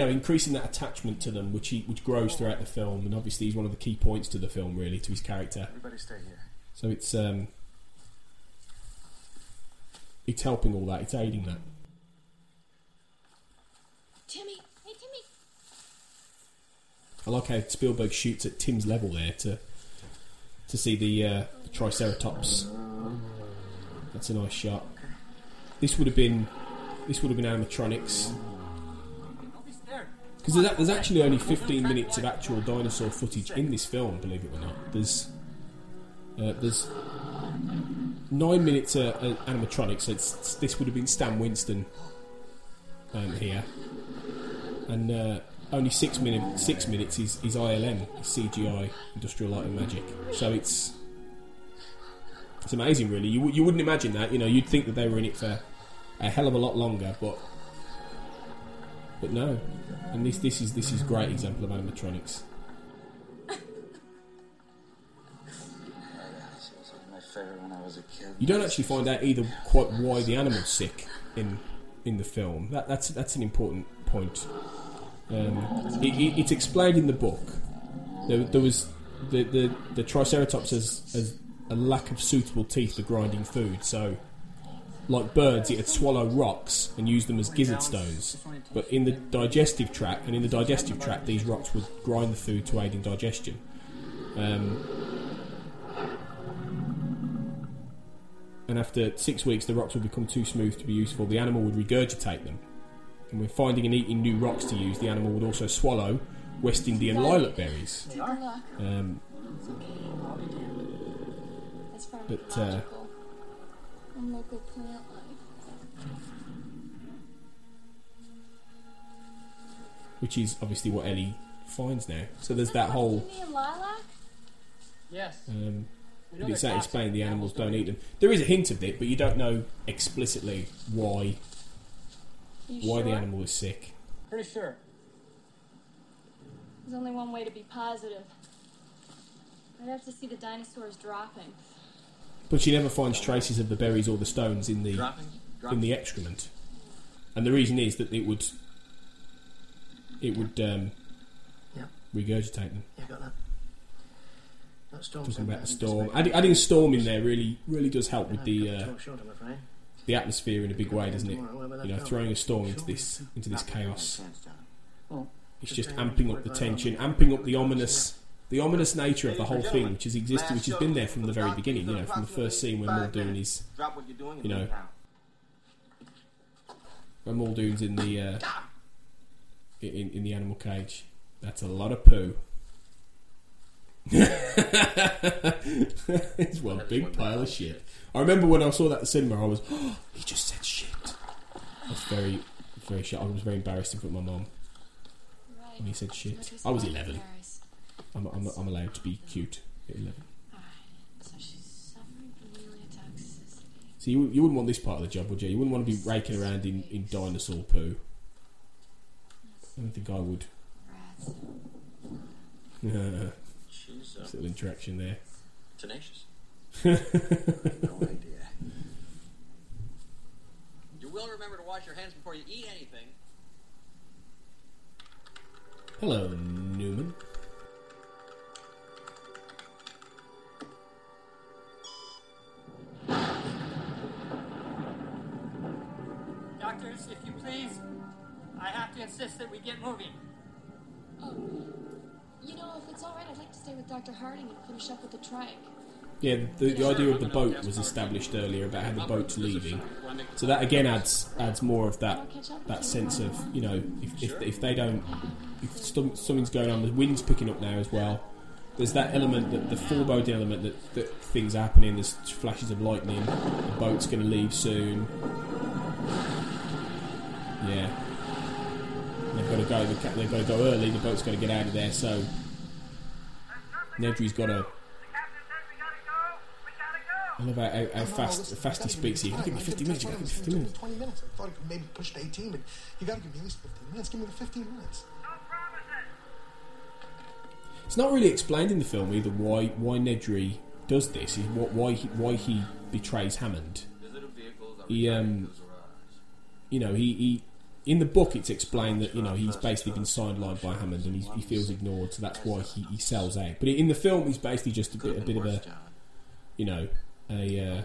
increasing that attachment to them, which grows throughout the film. And obviously, he's one of the key points to the film, really, to his character. Everybody stay here. So it's helping all that. It's aiding that. Timmy. Hey, Timmy. I like how Spielberg shoots at Tim's level there to see the Triceratops. That's a nice shot. This would have been animatronics. Because there's actually only 15 minutes of actual dinosaur footage in this film, believe it or not. There's 9 minutes of animatronics. So this would have been Stan Winston here. And only 6 minutes. 6 minutes is ILM, CGI, Industrial Light and Magic. So it's amazing, really. You wouldn't imagine that. You know, you'd think that they were in it for a hell of a lot longer, but no. And this is great example of animatronics. You don't actually find out either quite why the animal's sick in the film. That's an important point. It's explained in the book. There was the Triceratops has a lack of suitable teeth for grinding food, so like birds, it would swallow rocks and use them as gizzard stones. But in the digestive tract, these rocks would grind the food to aid in digestion. And after 6 weeks, the rocks would become too smooth to be useful. The animal would regurgitate them. And when finding and eating new rocks to use, the animal would also swallow West Indian lilac berries. But which is obviously what Ellie finds now. So there's that whole. Yes. But it's out in Spain, the animals don't eat them. There is a hint of it, but you don't know explicitly why the animal is sick. Pretty sure. There's only one way to be positive. I'd have to see the dinosaurs dropping. But she never finds traces of the berries or the stones in the in the excrement. And the reason is that it would regurgitate them. Yeah, got that. Talking about the storm, adding a storm in there really does help with the atmosphere in a big way, doesn't it? You know, throwing a storm into this chaos, it's just amping up the tension, amping up the ominous nature of the whole thing, which has been there from the very beginning. You know, from the first scene when Muldoon is, you know, when Muldoon's in the animal cage. That's a lot of poo. It's one big pile of shit. I remember when I saw that at the cinema, I was, he just said shit. I was very, very shit. I was very embarrassed in front of my mum when he said shit. I was 11. I'm allowed to be cute at 11. So you wouldn't want this part of the job, would you? You wouldn't want to be raking around in dinosaur poo. I don't think I would. Little interaction there. Tenacious. No idea. You will remember to wash your hands before you eat anything. Hello, Newman. Doctors, if you please, I have to insist that we get moving. Oh. You know, if it's all right, I'd like to stay with Dr. Harding and finish up with the trike. Yeah, the idea of the boat was established earlier about how the boat's leaving, so that again adds more of that sense of, you know, if they don't, if something's going on, the wind's picking up now as well. There's that element, that the foreboding element that things are happening. There's flashes of lightning. The boat's going to leave soon. Yeah, they've got to go. They've got to go early. The boat's going to get out of there. So Nedry's got to. I love how fast he speaks here. You give me 15 minutes, you gotta give me 15 minutes. 20 minutes. I thought maybe pushed 18, but you gotta give me at least 15 minutes. Give me the 15 minutes. No promises. It's not really explained in the film either why Nedry does this, is why he betrays Hammond. He, you know, he in the book it's explained that, you know, he's basically been sidelined by Hammond and he feels ignored, so that's why he sells out. But in the film, he's basically just a bit of a, you know. A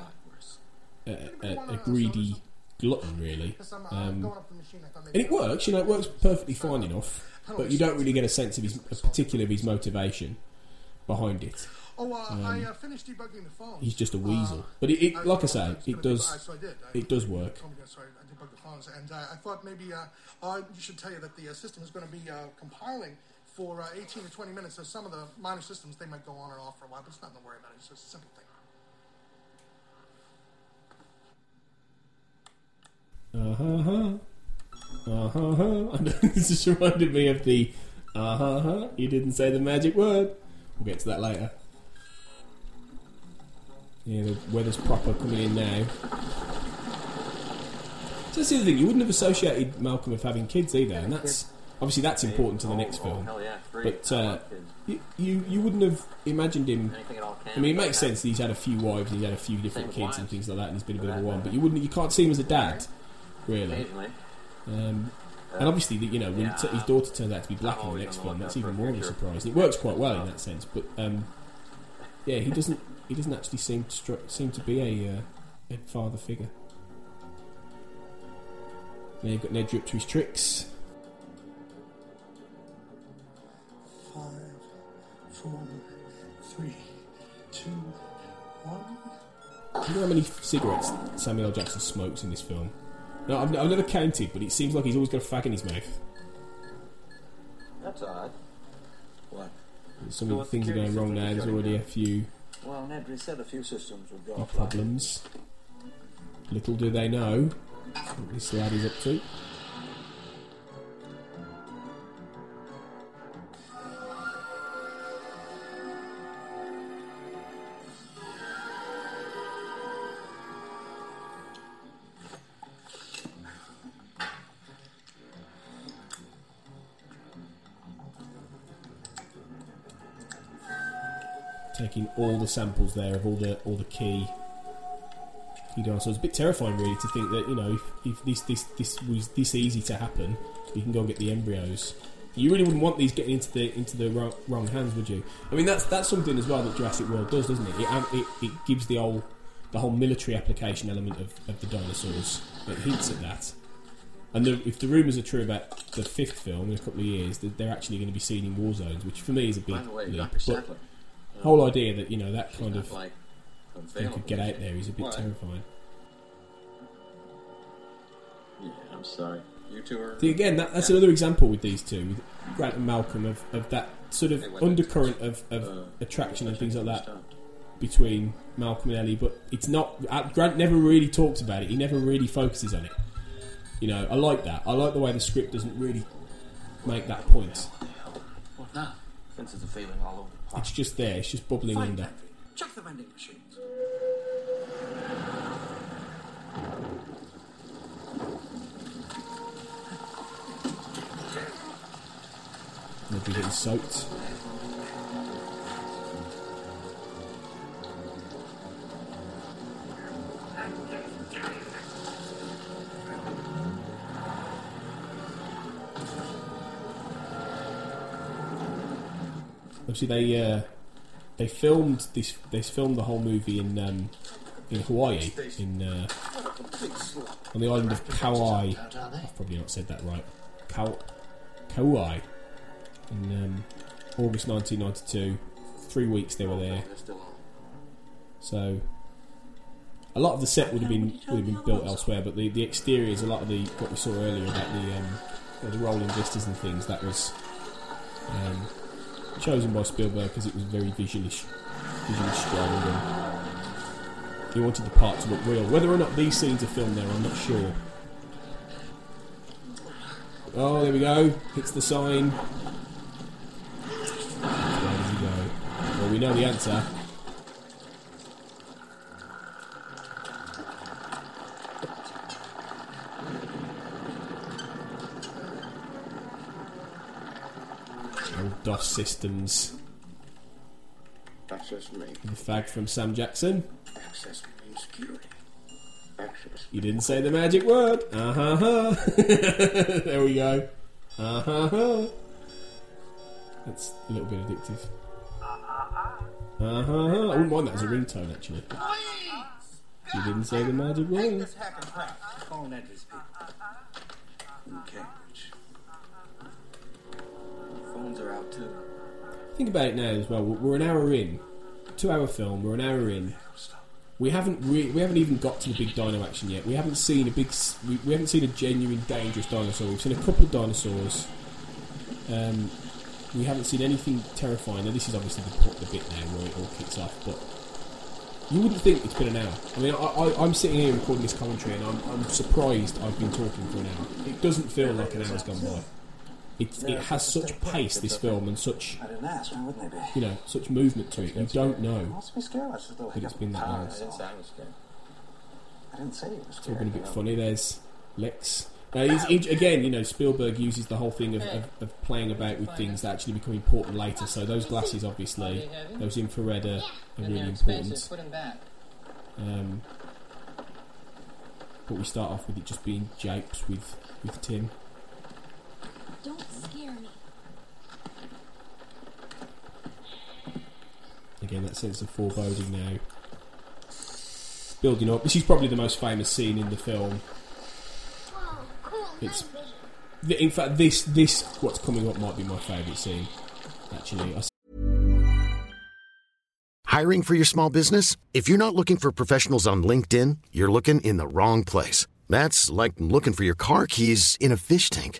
greedy glutton, really, and it works. You know, it works perfectly fine enough, but you don't really get a sense of his motivation behind it. I finished debugging the phone. He's just a weasel, but it like I say, it does work. I debugged the phones, and I thought maybe I should tell you that the system is going to be compiling for 18 to 20 minutes. So some of the minor systems, they might go on and off for a while, but it's nothing to worry about. It's just a simple thing. This just reminded me of the you didn't say the magic word. We'll get to that later. Yeah, the weather's proper coming in now. So that's the other thing, you wouldn't have associated Malcolm with having kids either, and that's obviously that's important to the next film. But you wouldn't have imagined him. I mean, it makes sense that he's had a few wives, he's had a few different kids and things like that, and he's been a bit of a one. But you can't see him as a dad. Really, and obviously, you know, when his daughter turns out to be black in the next film, that's even more of a surprise. It works quite well in that sense, but yeah, he doesn't actually seem to be a father figure. Now you've got Nedry up to his tricks. 5, 4, 3, 2, 1. Do you know how many cigarettes Samuel L. Jackson smokes in this film? No, I've never counted, but it seems like he's always got a fag in his mouth. That's odd. What? Some of the things are going wrong now. There's already a few. Well, Nedry said a few systems would go problems. Little do they know what this lad is up to. Taking all the samples there of all the key dinosaurs. It's a bit terrifying, really, to think that, you know, if this was this easy to happen, you can go and get the embryos. You really wouldn't want these getting into the wrong hands, would you? I mean, that's something as well that Jurassic World does, doesn't it? It gives the whole military application element of the dinosaurs. It hints at that. And if the rumours are true about the fifth film in a couple of years, that they're actually going to be seen in war zones, which for me is a big leap. Whole idea that, you know, that kind of thing could get out there is a bit terrifying. Yeah, I'm sorry. You two are... See, again, that's another example with these two, with Grant and Malcolm, of that sort of undercurrent of attraction and things like that between Malcolm and Ellie, but it's not... Grant never really talks about it. He never really focuses on it. You know, I like that. I like the way the script doesn't really make that point. What the hell? Fences are failing all over. It's just there. It's just bubbling under. Check the vending machines. They'd be getting soaked. Obviously, they filmed the whole movie in Hawaii, on the island of Kauai. I've probably not said that right. Kauai. In August 1992, 3 weeks they were there. So a lot of the set would have been built elsewhere, but the exteriors, a lot of the what we saw earlier about the rolling vistas and things, that was chosen by Spielberg because it was very visually strong, and he wanted the park to look real. Whether or not these scenes are filmed there, I'm not sure. Oh, there we go. Hits the sign. Where does he go? Well, we know the answer. DOS systems. Access me. The fag from Sam Jackson. Access me, security. Access. You didn't say the magic word. There we go. That's a little bit addictive. I wouldn't mind that as a ringtone, actually. Please. You didn't say the magic word. Take this hack and crack. Phone at these people. Okay. Are out too. Think about it now as well. We're an hour in, 2 hour film. We're an hour in. We haven't even got to the big dino action yet. We haven't seen a we haven't seen a genuine dangerous dinosaur. We've seen a couple of dinosaurs. We haven't seen anything terrifying. Now this is obviously the bit now where it all kicks off. But you wouldn't think it's been an hour. I mean, I'm sitting here recording this commentary, and I'm surprised I've been talking for an hour. It doesn't feel like an hour's gone by. It has such pace, this film, and such, you know, such movement to it. You don't know that it's been that long. It's all been a bit funny. There's Lex. Now, again, you know, Spielberg uses the whole thing of playing about with things that actually become important later. So those glasses, obviously, those infrared are really important. But we start off with it just being japes with Tim. Don't scare me. Again, that sense of foreboding now. It's building up. This is probably the most famous scene in the film. Whoa, cool. It's, in fact, this what's coming up might be my favourite scene. Actually, hiring for your small business? If you're not looking for professionals on LinkedIn, you're looking in the wrong place. That's like looking for your car keys in a fish tank.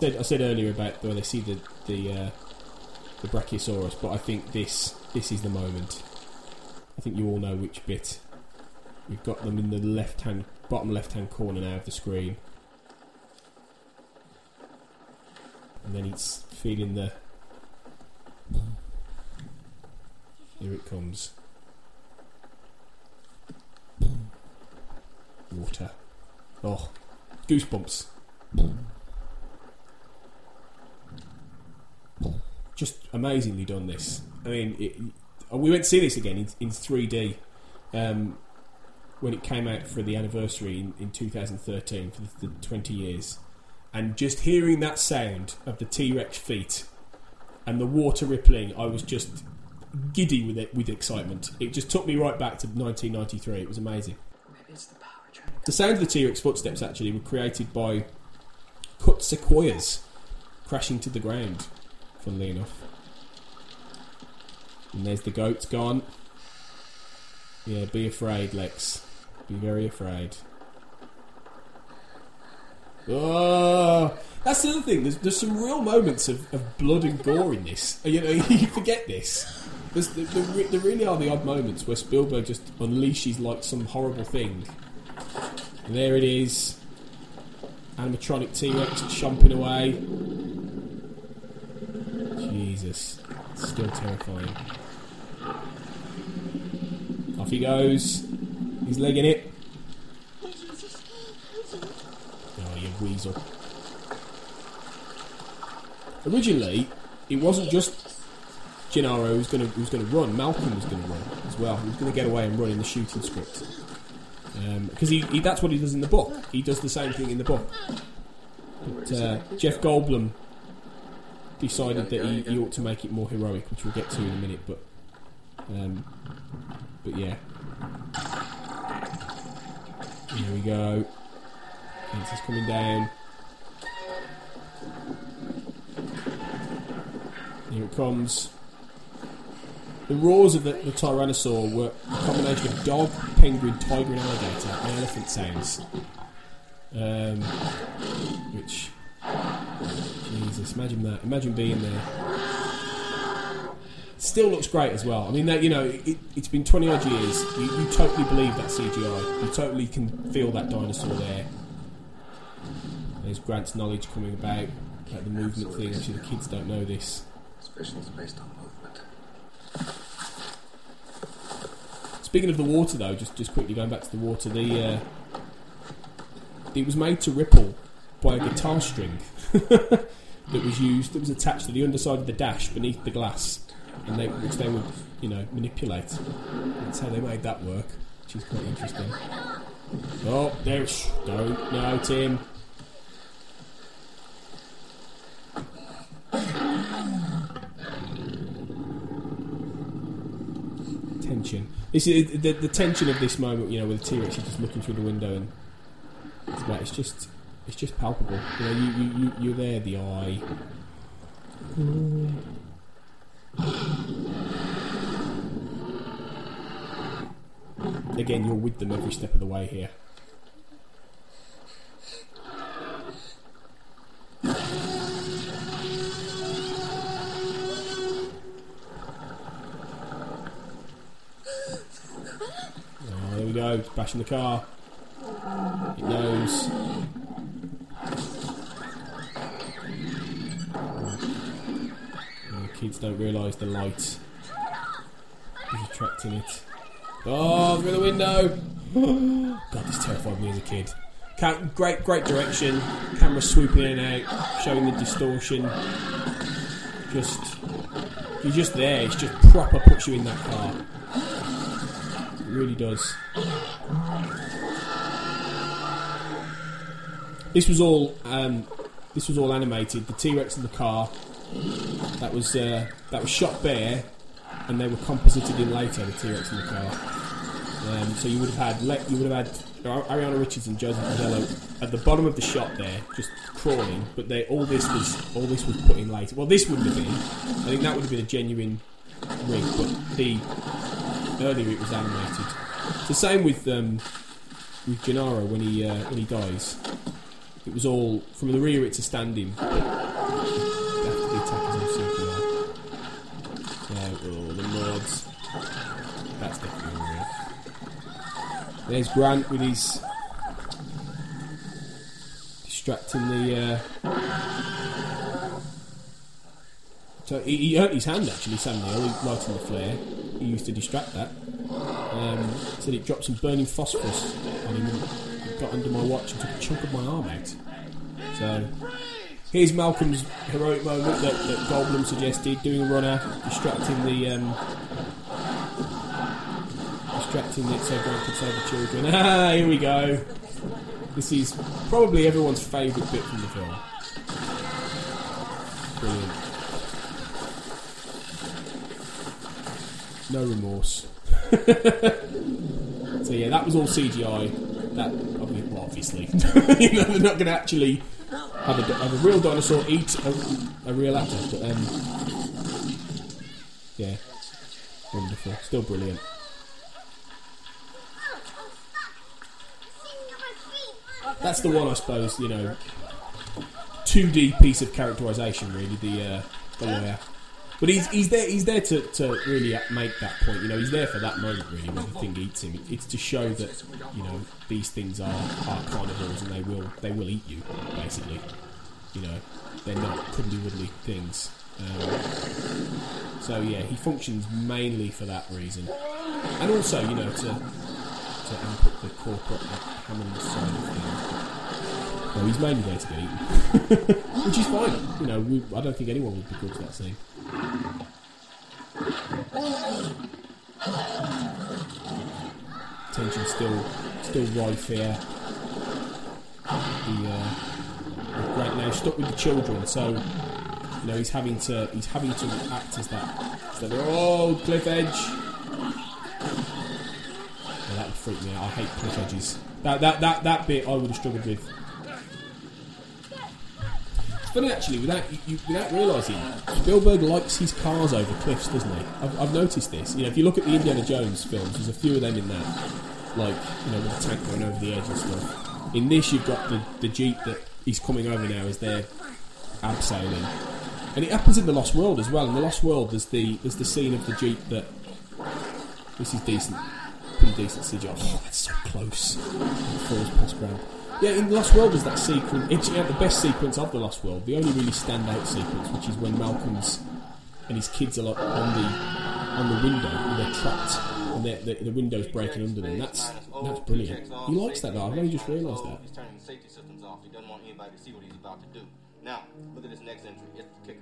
I said earlier about when they see the Brachiosaurus, but I think this is the moment. I think you all know which bit. We've got them in the bottom left hand corner now of the screen, and then it's feeling the. Here it comes. Water. Oh, goosebumps. Just amazingly done this. I mean, we went to see this again in 3D when it came out for the anniversary in 2013 for the 20 years, and just hearing that sound of the T-Rex feet and the water rippling, I was just giddy with excitement. It just took me right back to 1993. It was amazing. Maybe it's the sound of the T-Rex footsteps actually were created by cut sequoias crashing to the ground, funnily enough. And there's the goats gone. Yeah, be afraid, Lex. Be very afraid. Oh, that's the other thing. There's some real moments of blood and gore in this. You know, you forget this. There really are the odd moments where Spielberg just unleashes like some horrible thing. And there it is. Animatronic T-Rex chomping away. Jesus. It's still terrifying. Off he goes. He's legging it. Oh, you weasel. Originally, it wasn't just Gennaro who was going to run. Malcolm was going to run as well. He was going to get away and run in the shooting script. Because he that's what he does in the book. He does the same thing in the book. But Jeff Goldblum decided that he ought to make it more heroic, which we'll get to in a minute. But yeah. Here we go. Fence is coming down. Here it comes. The roars of the Tyrannosaur were a combination of dog, penguin, tiger and alligator and elephant sounds. Which... Jesus, imagine that. Imagine being there. Still looks great as well. I mean, that, you know, it's been 20 odd years. You totally believe that CGI. You totally can feel that dinosaur there. There's Grant's knowledge coming about, like the movement thing. Actually, the kids don't know this. Expressions based on movement. Speaking of the water, though, just quickly going back to the water, it was made to ripple by a guitar string that was used. That was attached to the underside of the dash beneath the glass, and which they would, you know, manipulate. That's how they made that work, which is quite interesting. Oh, there's don't know, Tim. Tension. This is the tension of this moment, you know, with the T-Rex is just looking through the window, and it's just palpable. You know, you're there. The eye. Again, you're with them every step of the way here. It's bashing the car. It knows. The kids don't realise the light is attracting it. Oh, through the window! God, this terrified me as a kid. Great direction. Camera swooping in and out, showing the distortion. You're just there. It's just proper puts you in that car. It really does. This was all animated. The T-Rex in the car. That was shot bare, and they were composited in later. The T-Rex in the car. So you would have had Ariana Richards and Joseph Mazzello at the bottom of the shot there, just crawling. But all this was put in later. Well, this wouldn't have been. I think that would have been a genuine rig, but the. Earlier it was animated. It's the same with Gennaro when he dies. It was all from the rear. It's a standing. After the attack is on CGI. So all the mods. That's definitely real. There's Grant with his distracting the. So he hurt his hand actually. Sam Neill lighting the flare. He used to distract that. Said it dropped some burning phosphorus on him and it got under my watch and took a chunk of my arm out. So here's Malcolm's heroic moment that Goldblum suggested, doing a runner, distracting it so Grant could save the children. Ah, here we go. This is probably everyone's favourite bit from the film. Brilliant. No remorse. So yeah, that was all CGI. That obviously, well, obviously, you know, they're not going to actually have a real dinosaur eat a real actor. But, yeah, wonderful, still brilliant. That's the one, I suppose. You know, 2D piece of characterisation, really. The lawyer, but he's there to really make that point. You know, he's there for that moment, really, when the thing eats him. It's to show that, you know, these things are carnivores and they will eat you, basically. You know, they're not piddly woodly things. So yeah, he functions mainly for that reason, and also, you know, to amp up the corporate Hammond side of things. No, he's mainly there to get eaten. Which is fine. You know, I don't think anyone would be good for that scene. Tension still rife here. Right now, stuck with the children, so you know he's having to act as that. So oh, cliff edge. Freak me out. I hate cliff edges. That bit I would have struggled with. It's funny actually, without realising, Spielberg likes his cars over cliffs, doesn't he? I've noticed this. You know, if you look at the Indiana Jones films, there's a few of them in there, like, you know, with the tank going over the edge and stuff. In this, you've got the Jeep that he's coming over now as they're abseiling, and it happens in The Lost World as well. In The Lost World, there's the scene of the Jeep that this is decent. Pretty decent CGI. Oh, that's so close. Falls past ground. Yeah, in The Lost World there's that sequence. It's the best sequence of The Lost World. The only really standout sequence, which is when Malcolm's and his kids are like on the window and they're trapped and the window's breaking under them. That's brilliant. He likes that though. I've only just realised that. He's turning the safety systems off. He doesn't want anybody to see what he's about to do. Now, look at this next entry. It's the kicker.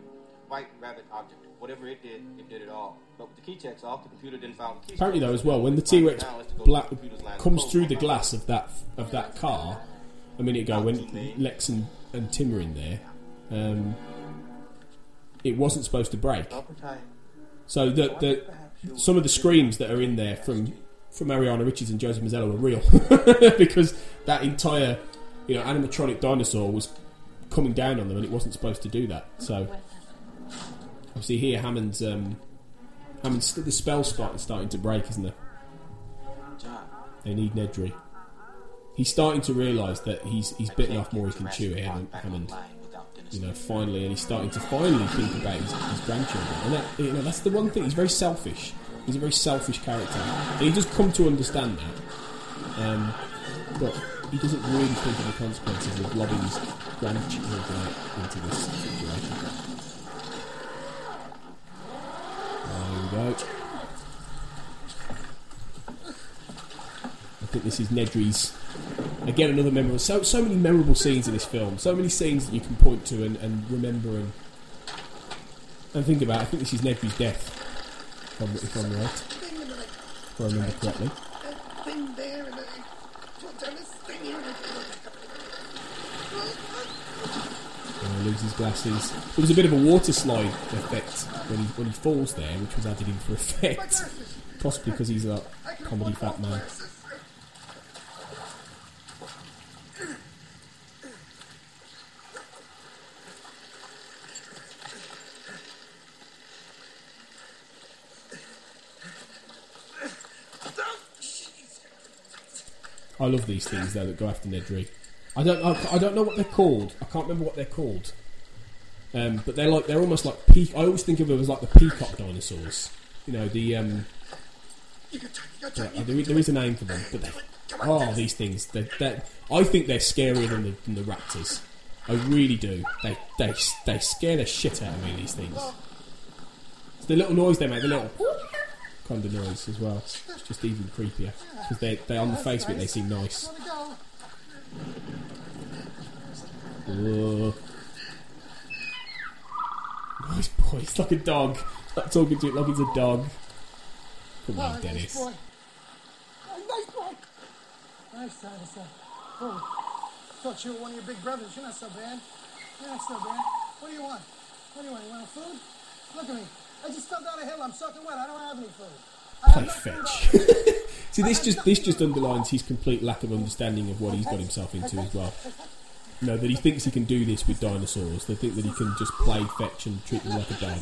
White rabbit object. Whatever it did it all. But with the key checks off, the computer didn't follow the key. Apparently, though, as well, when the T-Rex comes through the glass of that car a minute ago, when Lex and Tim were in there, it wasn't supposed to break. So the some of the screams that are in there from Ariana Richards and Joseph Mazzello are real because that entire, you know, animatronic dinosaur was coming down on them, and it wasn't supposed to do that. So. Obviously here Hammond's the spell is starting to break, isn't it? They need Nedry. He's starting to realise that he's bitten off more he can chew here than Hammond. You know, finally, and he's starting to finally think about his grandchildren. And that, you know, that's the one thing. He's very selfish. He's a very selfish character. And he does come to understand that. But he doesn't really think of the consequences of lobbing his grandchildren into this situation. There we go. I think this is Nedry's. Again, another memorable. So many memorable scenes in this film. So many scenes that you can point to and remember and think about. I think this is Nedry's death. If I'm right, if I remember correctly. Lose his glasses. There was a bit of a water slide effect when he falls there, which was added in for effect, possibly because he's a comedy fat man. I love these things though that go after Nedry. I don't know what they're called. I can't remember what they're called. But they're almost like I always think of them as like the peacock dinosaurs. You know, there is a name for them. But these things. I think they're scarier than the raptors. I really do. They scare the shit out of me. These things. It's the little noise they make. The little kind of noise as well. It's just even creepier because they on the face of it they seem nice. Whoa. Nice boy, it's like a dog. Stop talking to it like it's a dog. Come on, Dennis. Nice boy. Nice boy. Nice side of stuff. Oh, thought you were one of your big brothers. You're not so bad. What do you want? You want food? Look at me. I just fell down a hill. I'm soaking wet. I don't have any food. Play fetch. See, this just underlines his complete lack of understanding of what he's got himself into as well. No, that he thinks he can do this with dinosaurs. They think that he can just play fetch and treat them like a dog.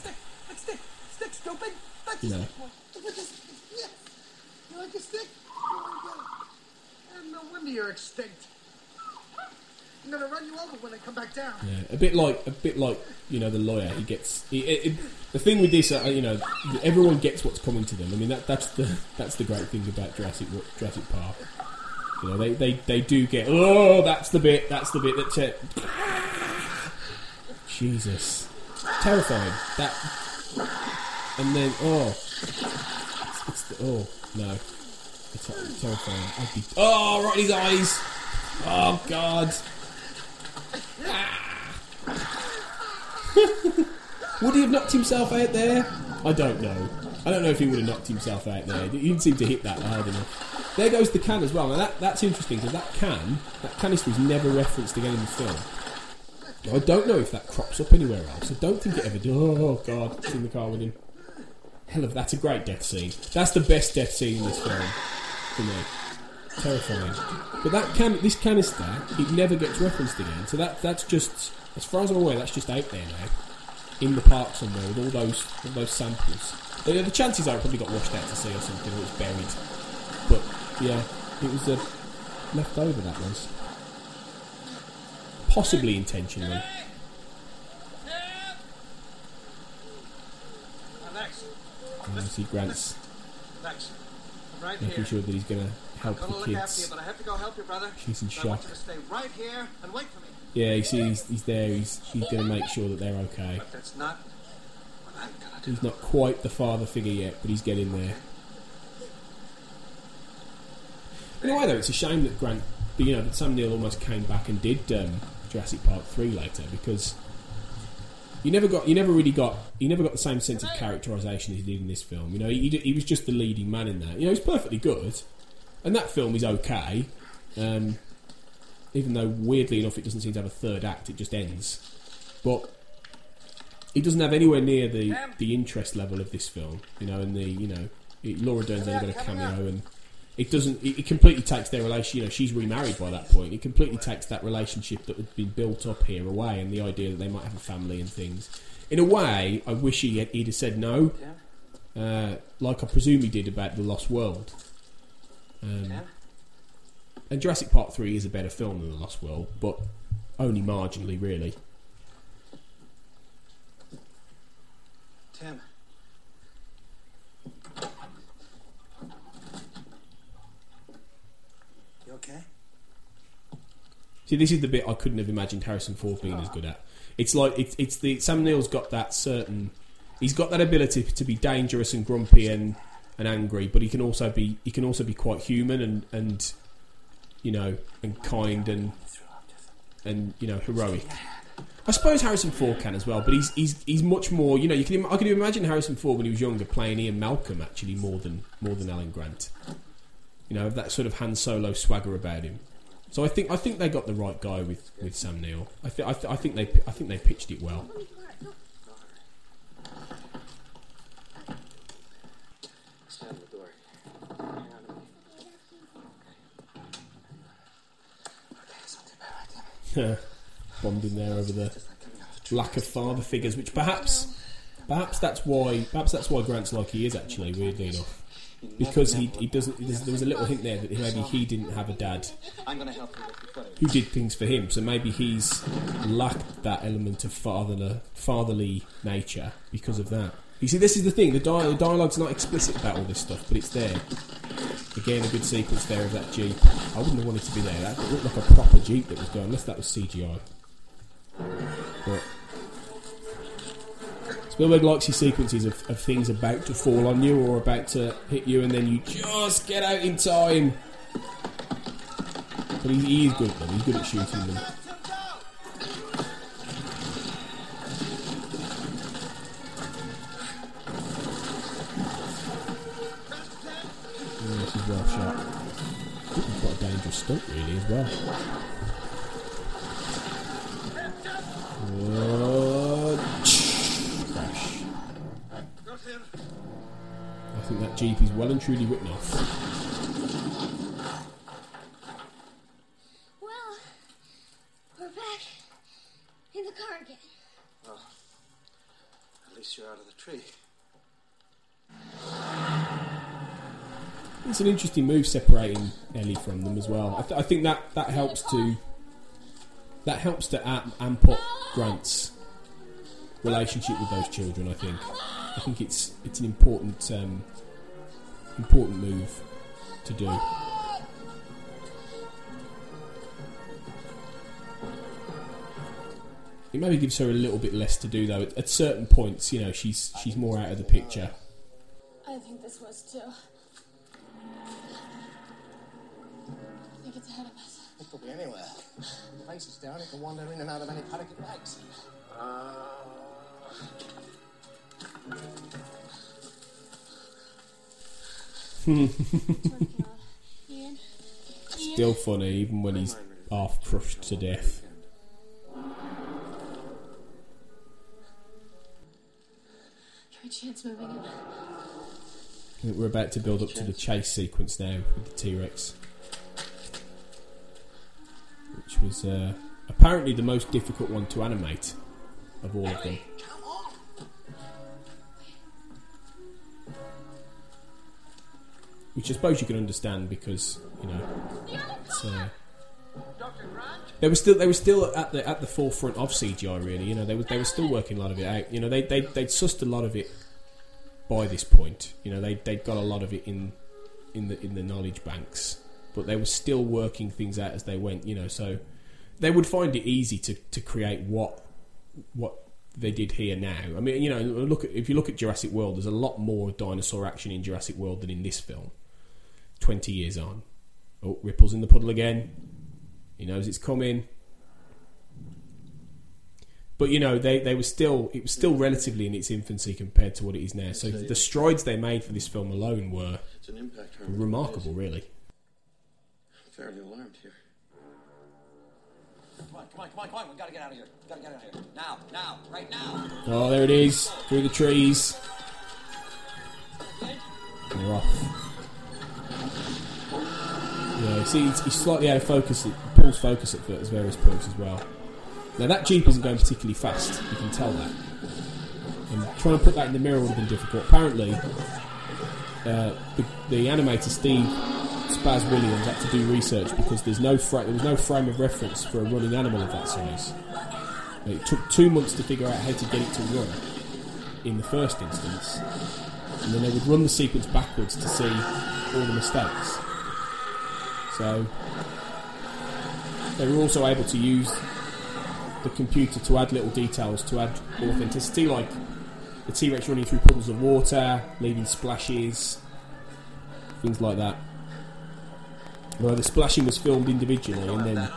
Stick, stupid. That's you know. You like a stick? No wonder you're extinct. I'm gonna run you over when I come back down. Yeah, a bit like you know the lawyer. He gets the thing with this. You know, everyone gets what's coming to them. I mean that's the great thing about Jurassic Park. You know, they do get. Oh, that's the bit that. Jesus, terrifying. That, and then it's terrifying. Oh, right in his eyes. Oh God. Would he have knocked himself out there? I don't know if he would have knocked himself out there. He didn't seem to hit that hard enough. There goes the can as well. Now that's interesting because that canister is never referenced again in the film. I don't know if that crops up anywhere else. I don't think it ever did. Oh God, it's in the car with him. That's a great death scene. That's the best death scene in this film for me. Terrifying. But this canister, it never gets referenced again. So that's just, as far as I'm aware, that's just out there now, in the park somewhere with all those samples. The chances are it probably got washed out to sea or something, or it's buried. But yeah, it was left over. That was possibly intentionally. See Grant's right making here. Sure that he's gonna help the kids. Look after you, but I have to go help your brother. She's in shock. I want you to stay right here and wait for me. Yeah, you see, he's there. He's going to make sure that they're okay. But that's not what I'm going to do. He's not quite the father figure yet, but he's getting there. In a way, though, it's a shame that Grant, you know, that Sam Neill almost came back and did Jurassic Park 3 later, because you never got the same sense of characterisation as he did in this film. You know, he was just the leading man in that. You know, he's perfectly good. And that film is okay, even though weirdly enough it doesn't seem to have a third act, it just ends. But it doesn't have anywhere near the interest level of this film, you know. And Laura Dern's only got a cameo, and it completely takes their relationship. You know, she's remarried by that point. It completely takes that relationship that had been built up here away, and the idea that they might have a family and things. In a way, I wish he'd have said no, like I presume he did about The Lost World. And Jurassic Park 3 is a better film than The Lost World, but only marginally, really. Tim. You okay? See, this is the bit I couldn't have imagined Harrison Ford being as good at. It's like, Sam Neill's got that certain... He's got that ability to be dangerous and grumpy and angry, but he can also be quite human and you know, and kind and you know, heroic. I suppose Harrison Ford can as well, but he's much more, you know, I can imagine Harrison Ford when he was younger playing Ian Malcolm actually more than Alan Grant. You know, that sort of Han Solo swagger about him. So I think they got the right guy with Sam Neill. I think they pitched it well. Bonding there over the lack of father figures, which perhaps that's why Grant's like he is, actually, weirdly enough, because he doesn't. There was a little hint there that maybe he didn't have a dad who did things for him, so maybe he's lacked that element of fatherly nature because of that. You see, this is the thing. The dialogue's not explicit about all this stuff, but it's there. Again, a good sequence there of that Jeep. I wouldn't have wanted to be there. That looked like a proper Jeep that was going, unless that was CGI. But Spielberg likes his sequences of things about to fall on you or about to hit you, and then you just get out in time. But he is good at them. He's good at shooting them. Well shot. Quite a dangerous stunt, really, as well. Crash. I think that Jeep is well and truly written off. Well, we're back. tree. It's an interesting move separating Ellie from them as well. I think that helps to amp up Grant's relationship with those children. I think it's an important important move to do. It maybe gives her a little bit less to do though. At certain points, you know, she's more out of the picture. I think this was too. I think it's ahead of us. It could be anywhere. If the place is down, it can wander in and out of any paddock it likes. Still funny, even when he's half crushed to death. Every chance moving him. I think we're about to build up to the chase sequence now with the T-Rex, which was apparently the most difficult one to animate of all of them. Which I suppose you can understand because, you know, it's, they were still at the forefront of CGI. Really, you know, they were still working a lot of it out. You know, they'd sussed a lot of it by this point. You know, they'd got a lot of it in the knowledge banks, but they were still working things out as they went. You know, so they would find it easy to create what they did here now. I mean, you know, if you look at Jurassic World, there's a lot more dinosaur action in Jurassic World than in this film. 20 years on. Oh, Ripple's in the puddle again. He knows it's coming. But, you know, it was still relatively in its infancy compared to what it is now. So the strides they made for this film alone were remarkable, really. I'm fairly alarmed here. Come on, we've got to get out of here. Now, right now. Oh, there it is. Through the trees. They're off. Yeah, you see, he's slightly out of focus. It pulls focus at various points as well. Now, that Jeep isn't going particularly fast. You can tell that. And trying to put that in the mirror would have been difficult. Apparently, the animator, Steve Spaz Williams, had to do research because there was no frame of reference for a running animal of that size. It took 2 months to figure out how to get it to run in the first instance, and then they would run the sequence backwards to see all the mistakes. So they were also able to use the computer to add little details, to add authenticity, like the T-Rex running through puddles of water, leaving splashes, things like that. Well, the splashing was filmed individually, and then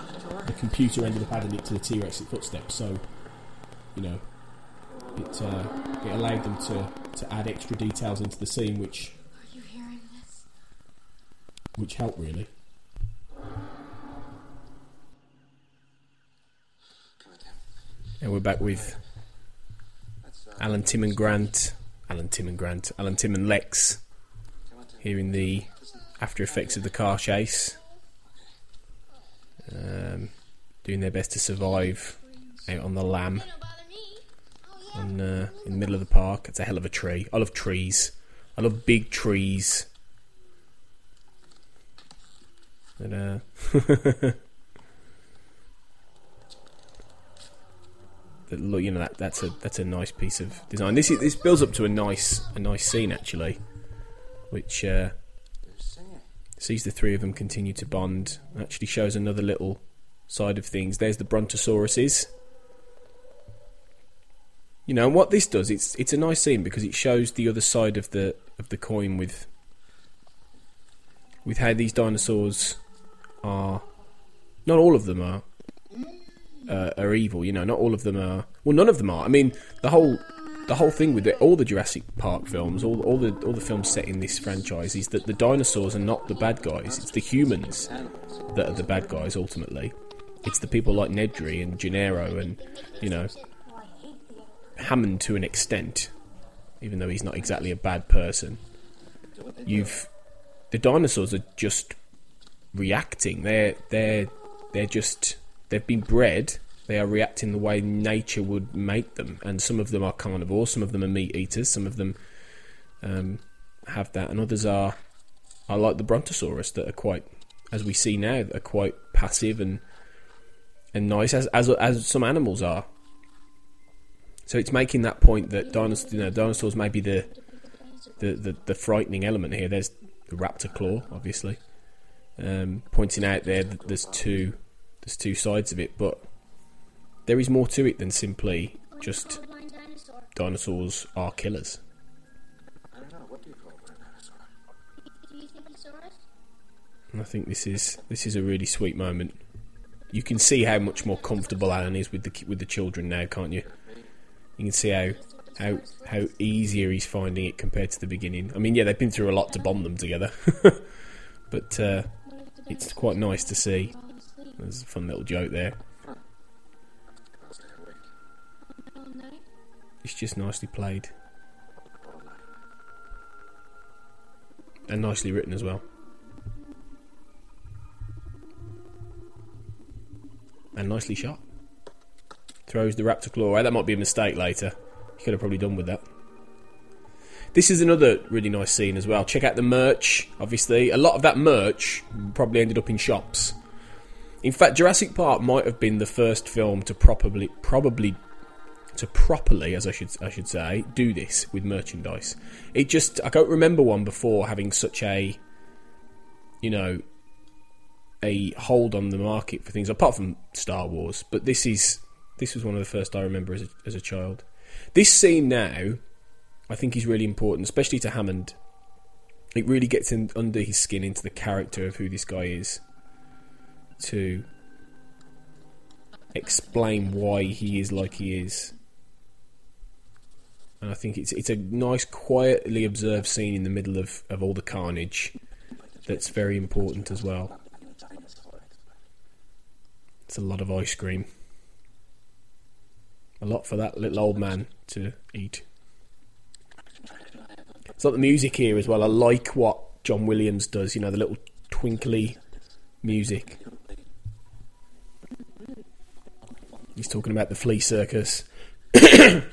the computer ended up adding it to the T-Rex footsteps. So, you know, it allowed them to add extra details into the scene, which are you hearing this? Which helped really. And we're back with Alan, Tim, and Grant, Alan, Tim, and Lex here in the after effects of the car chase, doing their best to survive out on the lam in the middle of the park. It's a hell of a tree. I love trees. I love big trees. And look, you know, that's a nice piece of design. This builds up to a nice scene actually, which sees the three of them continue to bond. Actually shows another little side of things. There's the brontosauruses. You know, and what this does, it's a nice scene because it shows the other side of the coin with how these dinosaurs are. Not all of them are evil. You know, not all of them are. Well, none of them are. I mean, the whole thing with all the Jurassic Park films, all the films set in this franchise, is that the dinosaurs are not the bad guys. It's the humans that are the bad guys. Ultimately, it's the people like Nedry and Gennaro and, you know, Hammond to an extent, even though he's not exactly a bad person. The dinosaurs are just reacting. They've been bred They are reacting the way nature would make them, and some of them are carnivores, some of them are meat eaters, some of them have that, and others are like the Brontosaurus, that are quite, as we see now, are quite passive and nice, as some animals are. So it's making that point that dinosaurs may be the frightening element here. There's the raptor claw, obviously, pointing out there that there's two sides of it, but there is more to it than simply just dinosaurs are killers. I don't know, what do you call a dinosaur? And I think this is a really sweet moment. You can see how much more comfortable Alan is with the children now, can't you? You can see how easier he's finding it compared to the beginning. I mean, yeah, they've been through a lot to bond them together, but it's quite nice to see. There's a fun little joke there. It's just nicely played and nicely written as well, and nicely shot. Throws the raptor claw away. That might be a mistake later. You could have probably done with that. This is another really nice scene as well. Check out the merch. Obviously, a lot of that merch probably ended up in shops. In fact, Jurassic Park might have been the first film to properly, as I should say, do this with merchandise. It just, I don't remember one before having such a, a hold on the market for things, apart from Star Wars. But this was one of the first I remember as a child. This scene now, I think, is really important, especially to Hammond. It really gets in under his skin, into the character of who this guy is, to explain why he is like he is. And I think it's a nice, quietly observed scene in the middle of all the carnage that's very important as well. It's a lot of ice cream. A lot for that little old man to eat. It's like the music here as well. I like what John Williams does, the little twinkly music. He's talking about the flea circus.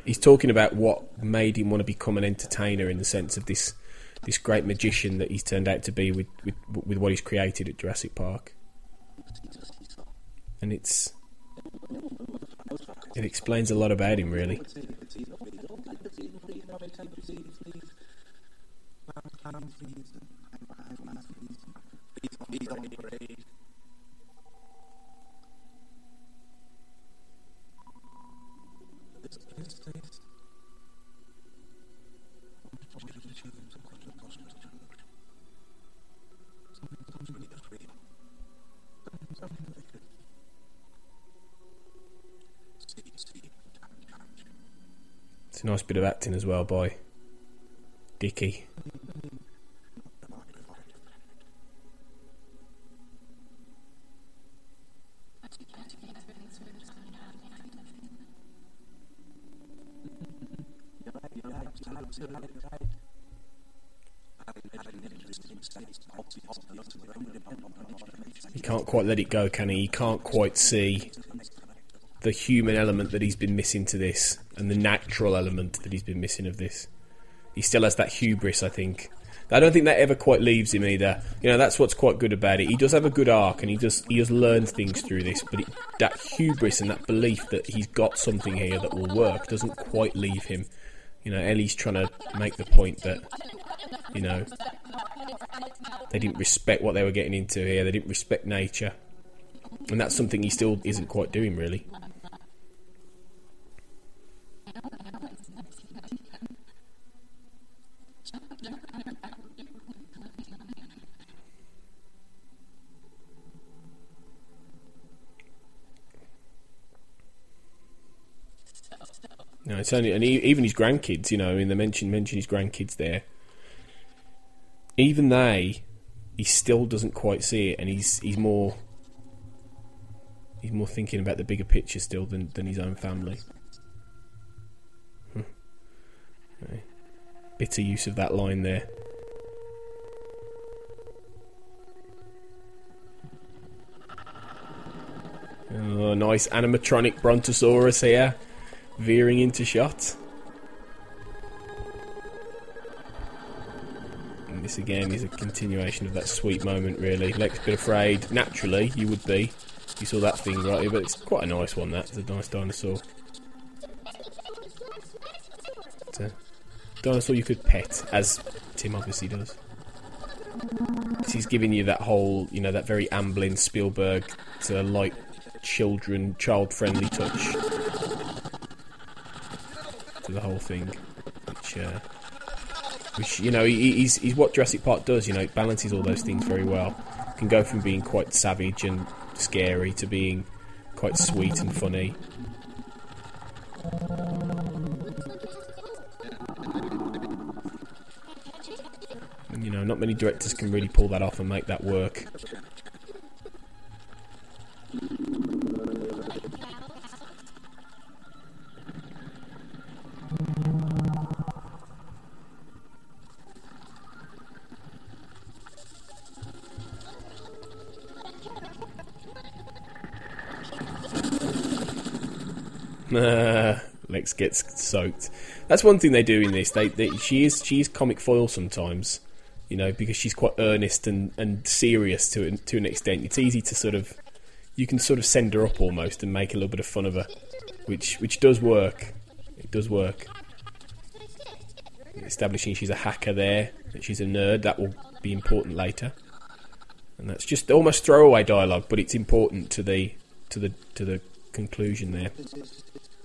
He's talking about what made him want to become an entertainer, in the sense of this great magician that he's turned out to be with what he's created at Jurassic Park. And it explains a lot about him, really. It's a nice bit of acting as well by Dickie. He can't quite let it go, can he? He can't quite see the human element that he's been missing to this, and the natural element that he's been missing of this. He still has that hubris, I think. I don't think that ever quite leaves him either. That's what's quite good about it. He does have a good arc, and he has learned things through this, but that hubris and that belief that he's got something here that will work doesn't quite leave him. Ellie's trying to make the point that, they didn't respect what they were getting into here. They didn't respect nature. And that's something he still isn't quite doing, really. No, it's only, and even his grandkids, they mention his grandkids there. Even he still doesn't quite see it, and he's more thinking about the bigger picture still than his own family. Bitter use of that line there. Oh, nice animatronic Brontosaurus here, veering into shot. And this again is a continuation of that sweet moment, really. Lex a bit afraid. Naturally, you would be. You saw that thing right here, but it's quite a nice one, that. It's a nice dinosaur. It's a dinosaur you could pet, as Tim obviously does. He's giving you that whole, you know, that very Amblin Spielberg to like children, child-friendly touch to the whole thing, which you know, he's what Jurassic Park does. You know, it balances all those things very well. It can go from being quite savage and scary to being quite sweet and funny. You know, not many directors can really pull that off and make that work. Lex gets soaked. That's one thing they do in this. She is comic foil sometimes. You know, because she's quite earnest and serious to an extent. It's easy to sort of... You can sort of send her up almost and make a little bit of fun of her. Which does work. It does work. Establishing she's a hacker there, that she's a nerd, that will be important later. And that's just almost throwaway dialogue, but it's important to the conclusion there.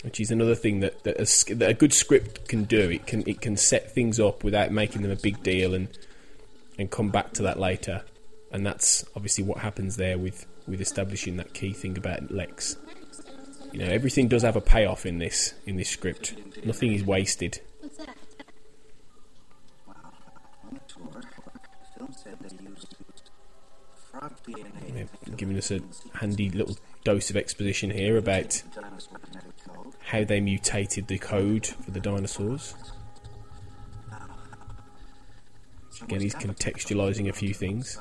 Which is another thing that a good script can do. It can set things up without making them a big deal and come back to that later. And that's obviously what happens there with establishing that key thing about Lex. You know, everything does have a payoff in this script. Nothing is wasted. What's that? Wow, on a tour, film said they used frog DNA. Giving us a handy little dose of exposition here about how they mutated the code for the dinosaurs. Again, he's contextualizing a few things.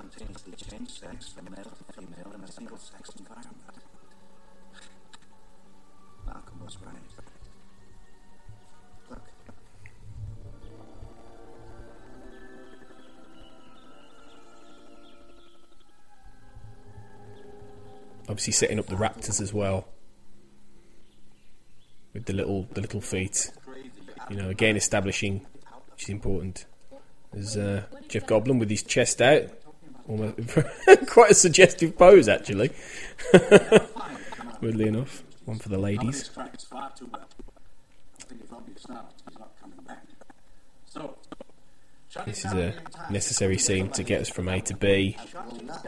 Obviously, setting up the raptors as well with the little feet. You know, again, establishing, which is important. There's Jeff Goldblum with his chest out. Almost, quite a suggestive pose, actually. Weirdly enough. One for the ladies. This is a necessary scene to get us from A to B.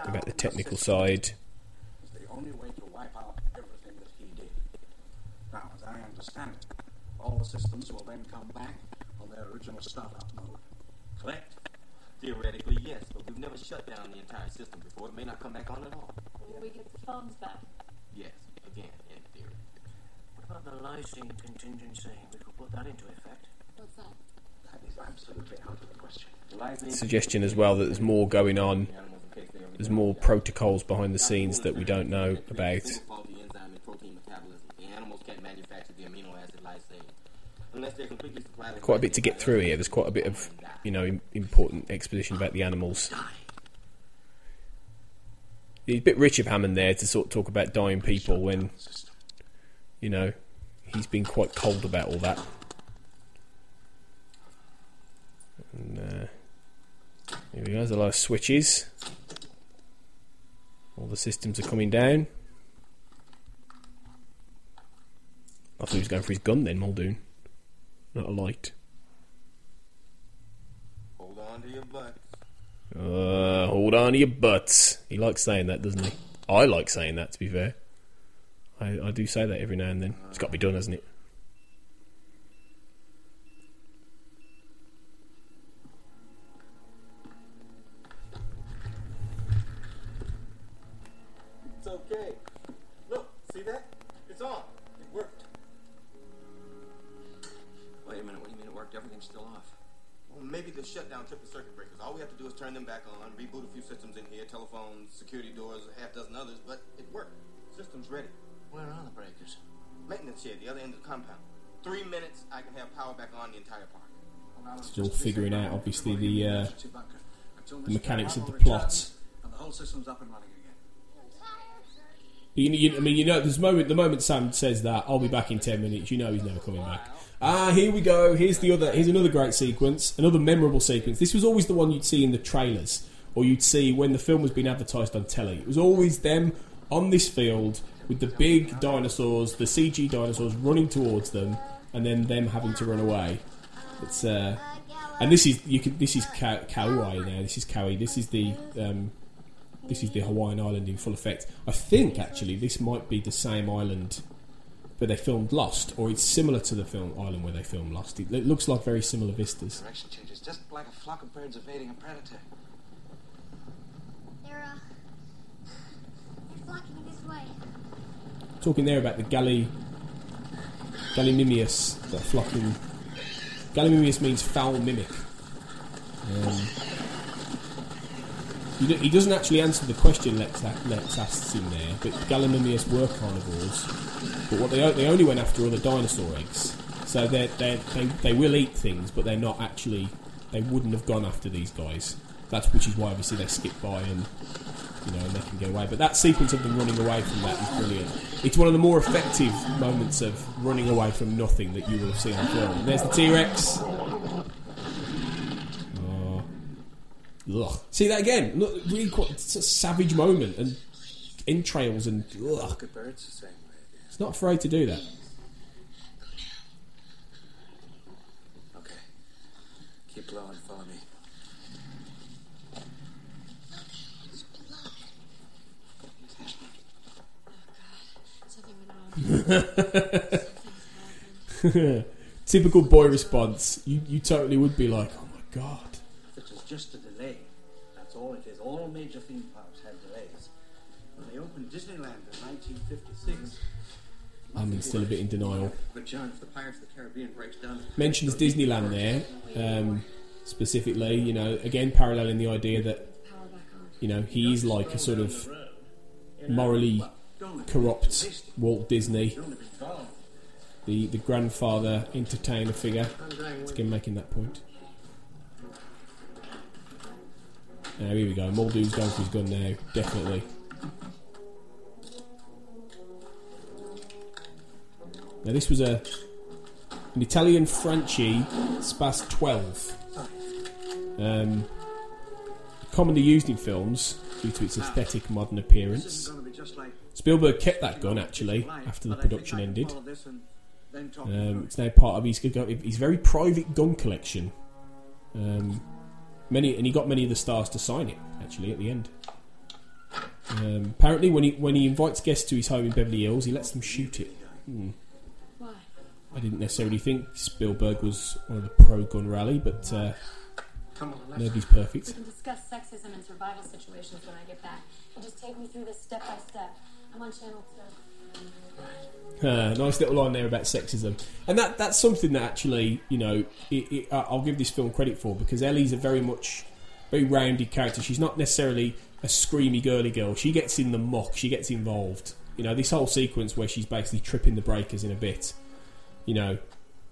About the technical side. Now, as I understand it, all the systems will then come back on their original startup mode. Correct? Theoretically, yes, but we've never shut down the entire system before. It may not come back on at all. Will we get the farms back? Yes, again, in theory. What about the lysine contingency? We could put that into effect. What's that? That is absolutely out of the question. Suggestion as well that there's more going on. There's more protocols behind the scenes that we don't know about. Quite a bit to get through here. There's quite a bit of, you know, important exposition about the animals. He's a bit Richard Hammond there to sort of talk about dying people when, you know, he's been quite cold about all that. And here we go. There's a lot of switches. All the systems are coming down. I thought he was going for his gun then, Muldoon. Not a light. Hold on to your butts. Hold on to your butts. He likes saying that, doesn't he? I like saying that, to be fair. I do say that every now and then. It's got to be done, hasn't it? It's okay. Look, see that? It's on. It worked. Wait a minute, what do you mean it worked? Everything's still off. Well, maybe the shutdown took the circuit breakers. All we have to do is turn them back on, reboot a few systems in here, telephones, security doors, a half dozen others, but it worked. System's ready. Where are the breakers? Maintenance here, the other end of the compound. 3 minutes, I can have power back on the entire park. Still figuring out, obviously, the mechanics of the plot. And the whole system's up and running again. You know, there's the moment Sam says that, I'll be back in 10 minutes, you know he's never coming back. Ah, here we go. Here's another great sequence, another memorable sequence. This was always the one you'd see in the trailers, or you'd see when the film was being advertised on telly. It was always them on this field with the big dinosaurs, the CG dinosaurs running towards them, and then them having to run away. It's and this is Kauai there. This is Kauai. This is the Hawaiian island in full effect. I think actually this might be the same island where they filmed Lost, or it's similar to the film island where they filmed Lost. It looks like very similar vistas. Direction changes, just like a flock of birds evading a predator. They're flocking this way. Talking there about the Gallimimus that flocking. Gallimimus means foul mimic. He doesn't actually answer the question Lex asks him there, but Gallimimus were carnivores. But what they only went after other dinosaur eggs, so they will eat things, but they're not actually. They wouldn't have gone after these guys. Which is why obviously they skip by and and they can get away. But that sequence of them running away from that is brilliant. It's one of the more effective moments of running away from nothing that you will have seen on film. There's the T-Rex. Ugh. See that again? Look, really quite it's a savage moment and entrails and ugh. It's not afraid to do that. Okay. Keep low and follow me. Typical boy response. You totally would be like, oh my god. It was just a delay. That's all it is. All major theme parks had delays. When they opened Disneyland in 1956, I'm still a bit in denial. But John, if the Pirates of the Caribbean breaks down, mentions Disneyland there, specifically. Again paralleling the idea that he is like a sort of morally corrupt Walt Disney, the grandfather entertainer figure. It's again making that point. Now here we go, Muldoon's going for his gun now, definitely. Now this was an Italian Franchi Spas 12, commonly used in films due to its aesthetic modern appearance. Spielberg kept that gun actually after the production ended. It's now part of his very private gun collection. He got many of the stars to sign it actually at the end. Apparently, when he invites guests to his home in Beverly Hills, he lets them shoot it. Why? I didn't necessarily think Spielberg was one of the pro-gun rally, but nobody's perfect. We can discuss sexism and survival situations when I get back. And just take me through this step by step. I'm on channel 2. Nice little line there about sexism. And that's something that actually, I'll give this film credit for, because Ellie's a very rounded character. She's not necessarily a screamy girly girl. She gets in the muck. She gets involved. This whole sequence where she's basically tripping the breakers in a bit,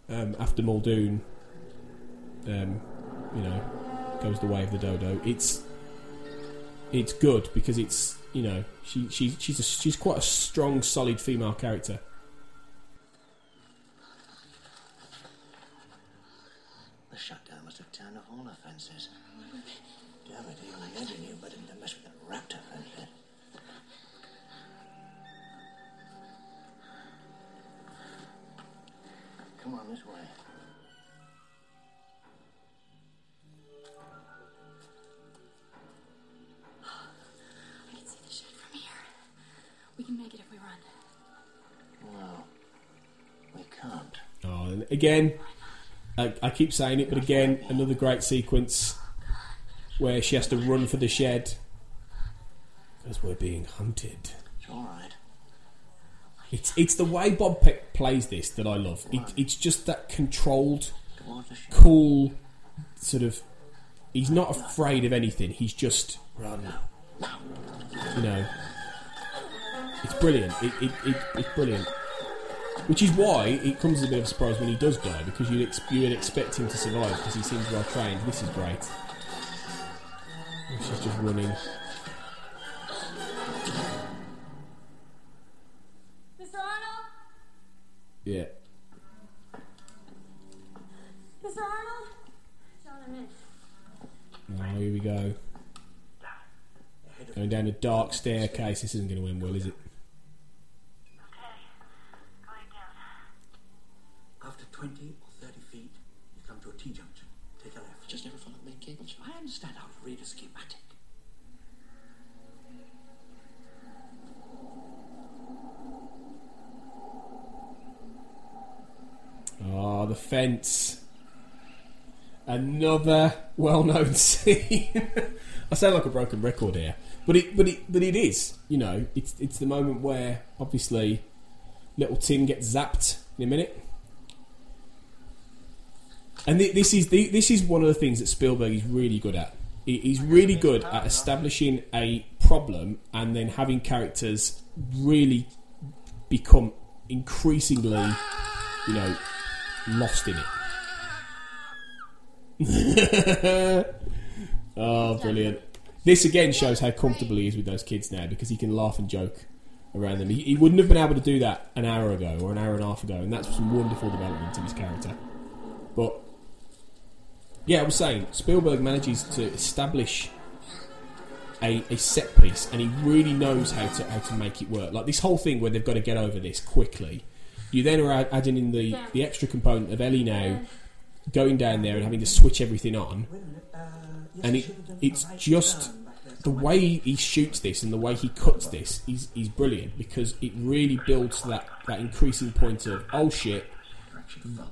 after Muldoon, goes the way of the dodo. It's good because it's she's quite a strong, solid female character. The shutdown must have turned off all offences. Damn it, even I never knew, but it must have been raptor offences. Come on this way. We can make it if we run. No, we can't. Oh, and again, I keep saying it, but again, another great sequence where she has to run for the shed because we're being hunted. It's all right. It's the way Bob Peck plays this that I love. It's just that controlled, cool sort of. He's not afraid of anything. He's just run. You know. It's brilliant. It's brilliant. Which is why it comes as a bit of a surprise when he does die, because you'd expect him to survive because he seems well trained. This is great. She's just running. Mr. Arnold? Yeah. Mr. Arnold? John, I'm in. Oh, here we go. Going down a dark staircase. This isn't going to end well, is it? 20 or 30 feet, you come to a T-junction. Take a left. Just never follow the main cable show. I understand how to read a schematic. Ah, the fence. Another well-known scene. I sound like a broken record here, but it is. You know, it's the moment where obviously little Tim gets zapped in a minute. And this is one of the things that Spielberg is really good at. He's really good at establishing a problem and then having characters really become increasingly, you know, lost in it. Oh, brilliant. This again shows how comfortable he is with those kids now, because he can laugh and joke around them. He wouldn't have been able to do that an hour ago or an hour and a half ago, and that's some wonderful development in his character. But yeah, I was saying, Spielberg manages to establish a set piece, and he really knows how to make it work. Like this whole thing where they've got to get over this quickly. You then are adding in the extra component of Ellie now going down there and having to switch everything on. And it's just the way he shoots this and the way he cuts this is brilliant, because it really builds that increasing point of, oh shit,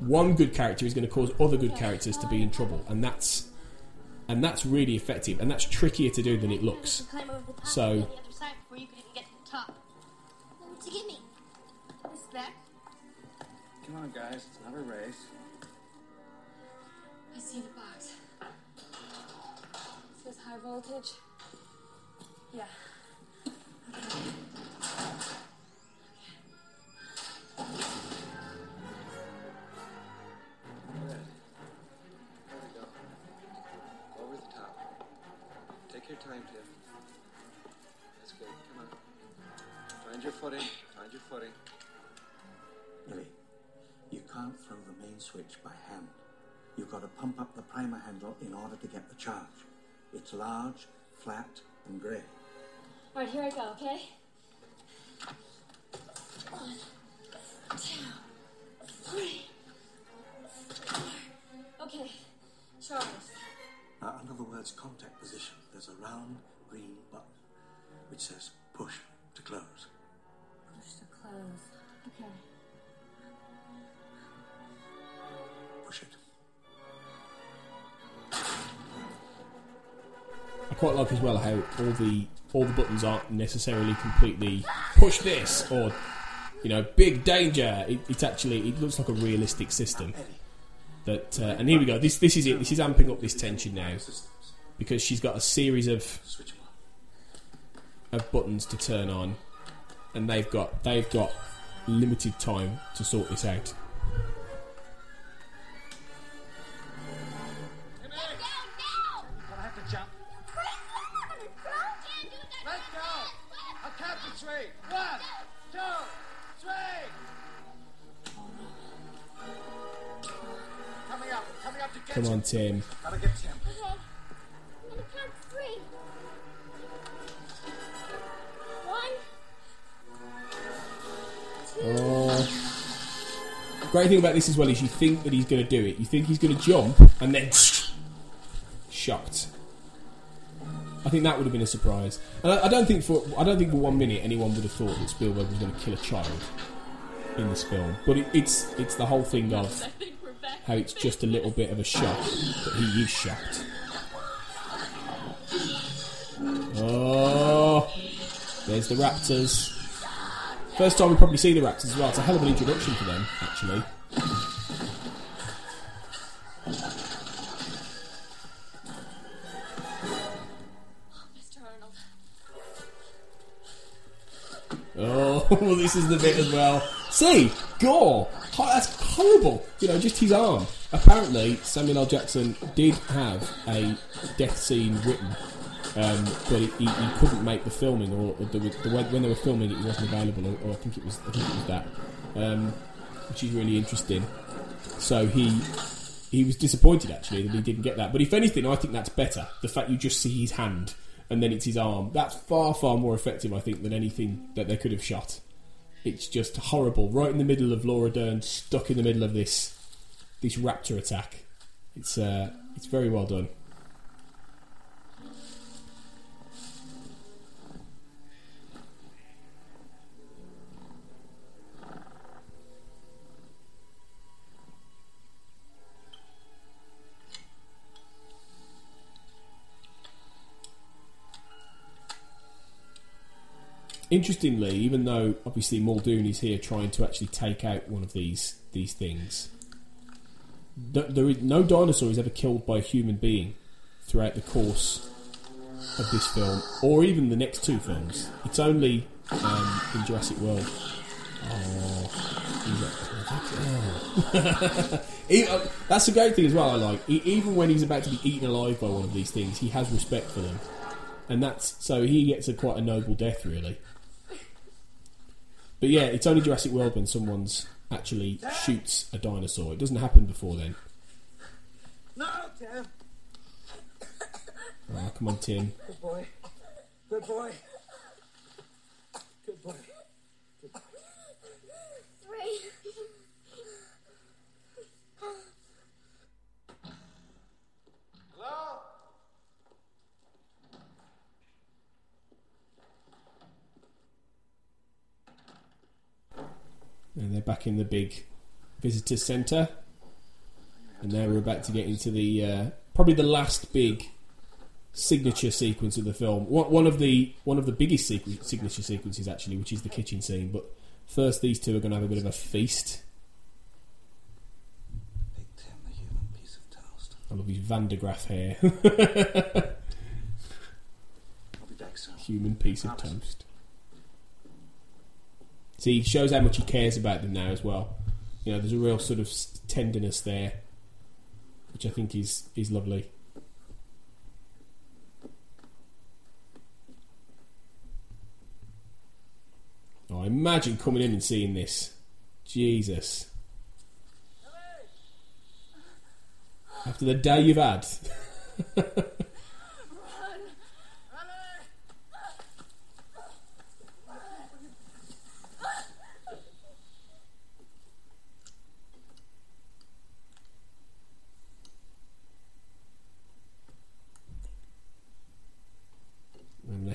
one good character is going to cause other good characters to be in trouble, and that's really effective, and that's trickier to do than it looks. So come on guys, it's not a race. I see the box. It says high voltage. Yeah. Okay. Your time, Tim. That's good. Come on. Find your footing. Find your footing. Ellie, you can't throw the main switch by hand. You've got to pump up the primer handle in order to get the charge. It's large, flat, and grey. All right, here I go, okay? 1, 2, 3, 4. Okay, charge. Now, under the words contact position, there's a round green button which says push to close. Push to close. Okay. Push it. I quite like as well how all the buttons aren't necessarily completely push this or, you know, big danger. It looks like a realistic system. That and here we go. This is it. This is amping up this tension now, because she's got a series of buttons to turn on, and they've got limited time to sort this out. Come on, Tim. Gotta get Tim. Okay. I'm gonna count 3. 1, 2. Oh. Great thing about this as well is you think that he's gonna do it. You think he's gonna jump and then shocked. I think that would have been a surprise. And I don't think for 1 minute anyone would have thought that Spielberg was gonna kill a child in this film. But it's the whole thing of how it's just a little bit of a shock that he is shocked. Oh, there's the raptors. First time we probably see the raptors as well. It's a hell of an introduction for them, actually. Oh, Mr. Arnold. Oh, this is the bit as well. See, gore. That's horrible. You know, just his arm. Apparently, Samuel L. Jackson did have a death scene written, but he couldn't make the filming, or the way when they were filming it, it wasn't available, or I think it was that, which is really interesting. So he was disappointed actually that he didn't get that. But if anything, I think that's better. The fact you just see his hand and then it's his arm. That's far, far more effective, I think, than anything that they could have shot. It's just horrible. Right in the middle of Laura Dern, stuck in the middle of this raptor attack. It's very well done. Interestingly, even though obviously Muldoon is here trying to actually take out one of these things, there is no dinosaur is ever killed by a human being throughout the course of this film, or even the next two films. It's only in Jurassic World. That's the great thing as well. I like even when he's about to be eaten alive by one of these things, he has respect for them, and that's so he gets quite a noble death, really. But yeah, it's only Jurassic World when someone's actually shoots a dinosaur. It doesn't happen before then. No, Tim. Ah, come on, Tim. Good boy. Good boy. Good boy. Good boy. Three. Hello? And they're back in the big visitor centre. And now we're about to get into the probably the last big signature sequence of the film. One of the biggest signature sequences, actually, which is the kitchen scene. But first, these two are going to have a bit of a feast. Big Tim, the human piece of toast. I love his Van de Graaff hair. I'll be back soon. Human piece of toast. See, he shows how much he cares about them now as well. You know, there's a real sort of tenderness there, which I think is lovely. Oh, imagine coming in and seeing this. Jesus. After the day you've had.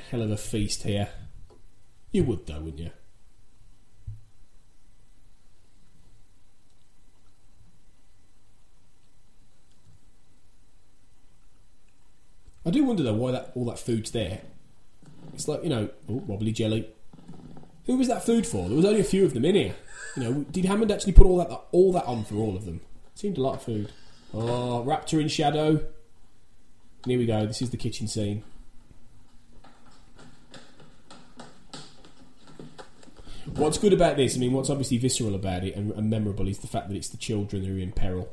Hell of a feast here. You would though, wouldn't you? I do wonder though why that all that food's there. It's like, you know, wobbly jelly. Who was that food for? There was only a few of them in here. You know, did Hammond actually put all that on for all of them? Seemed a lot of food. Oh, raptor in shadow. And here we go. This is the kitchen scene. What's good about this, I mean, what's obviously visceral about it and memorable is the fact that it's the children who are in peril.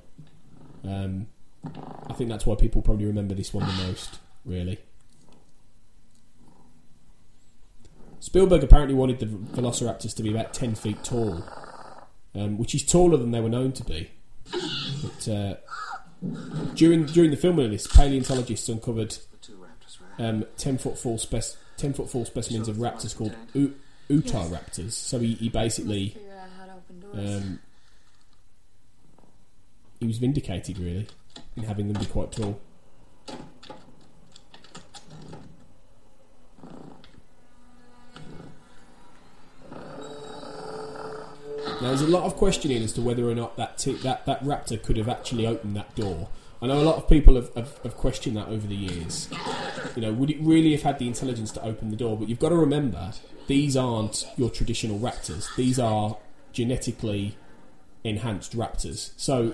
I think that's why people probably remember this one the most, really. Spielberg apparently wanted the velociraptors to be about 10 feet tall, which is taller than they were known to be. But during the filming of this, paleontologists uncovered 10-foot-4 specimens of raptors called Utah raptors. So he basically he was vindicated, really, in having them be quite tall. Now there's a lot of questioning as to whether or not that raptor could have actually opened that door. I know a lot of people have questioned that over the years. You know, would it really have had the intelligence to open the door? But you've got to remember, these aren't your traditional raptors. These are genetically enhanced raptors. So,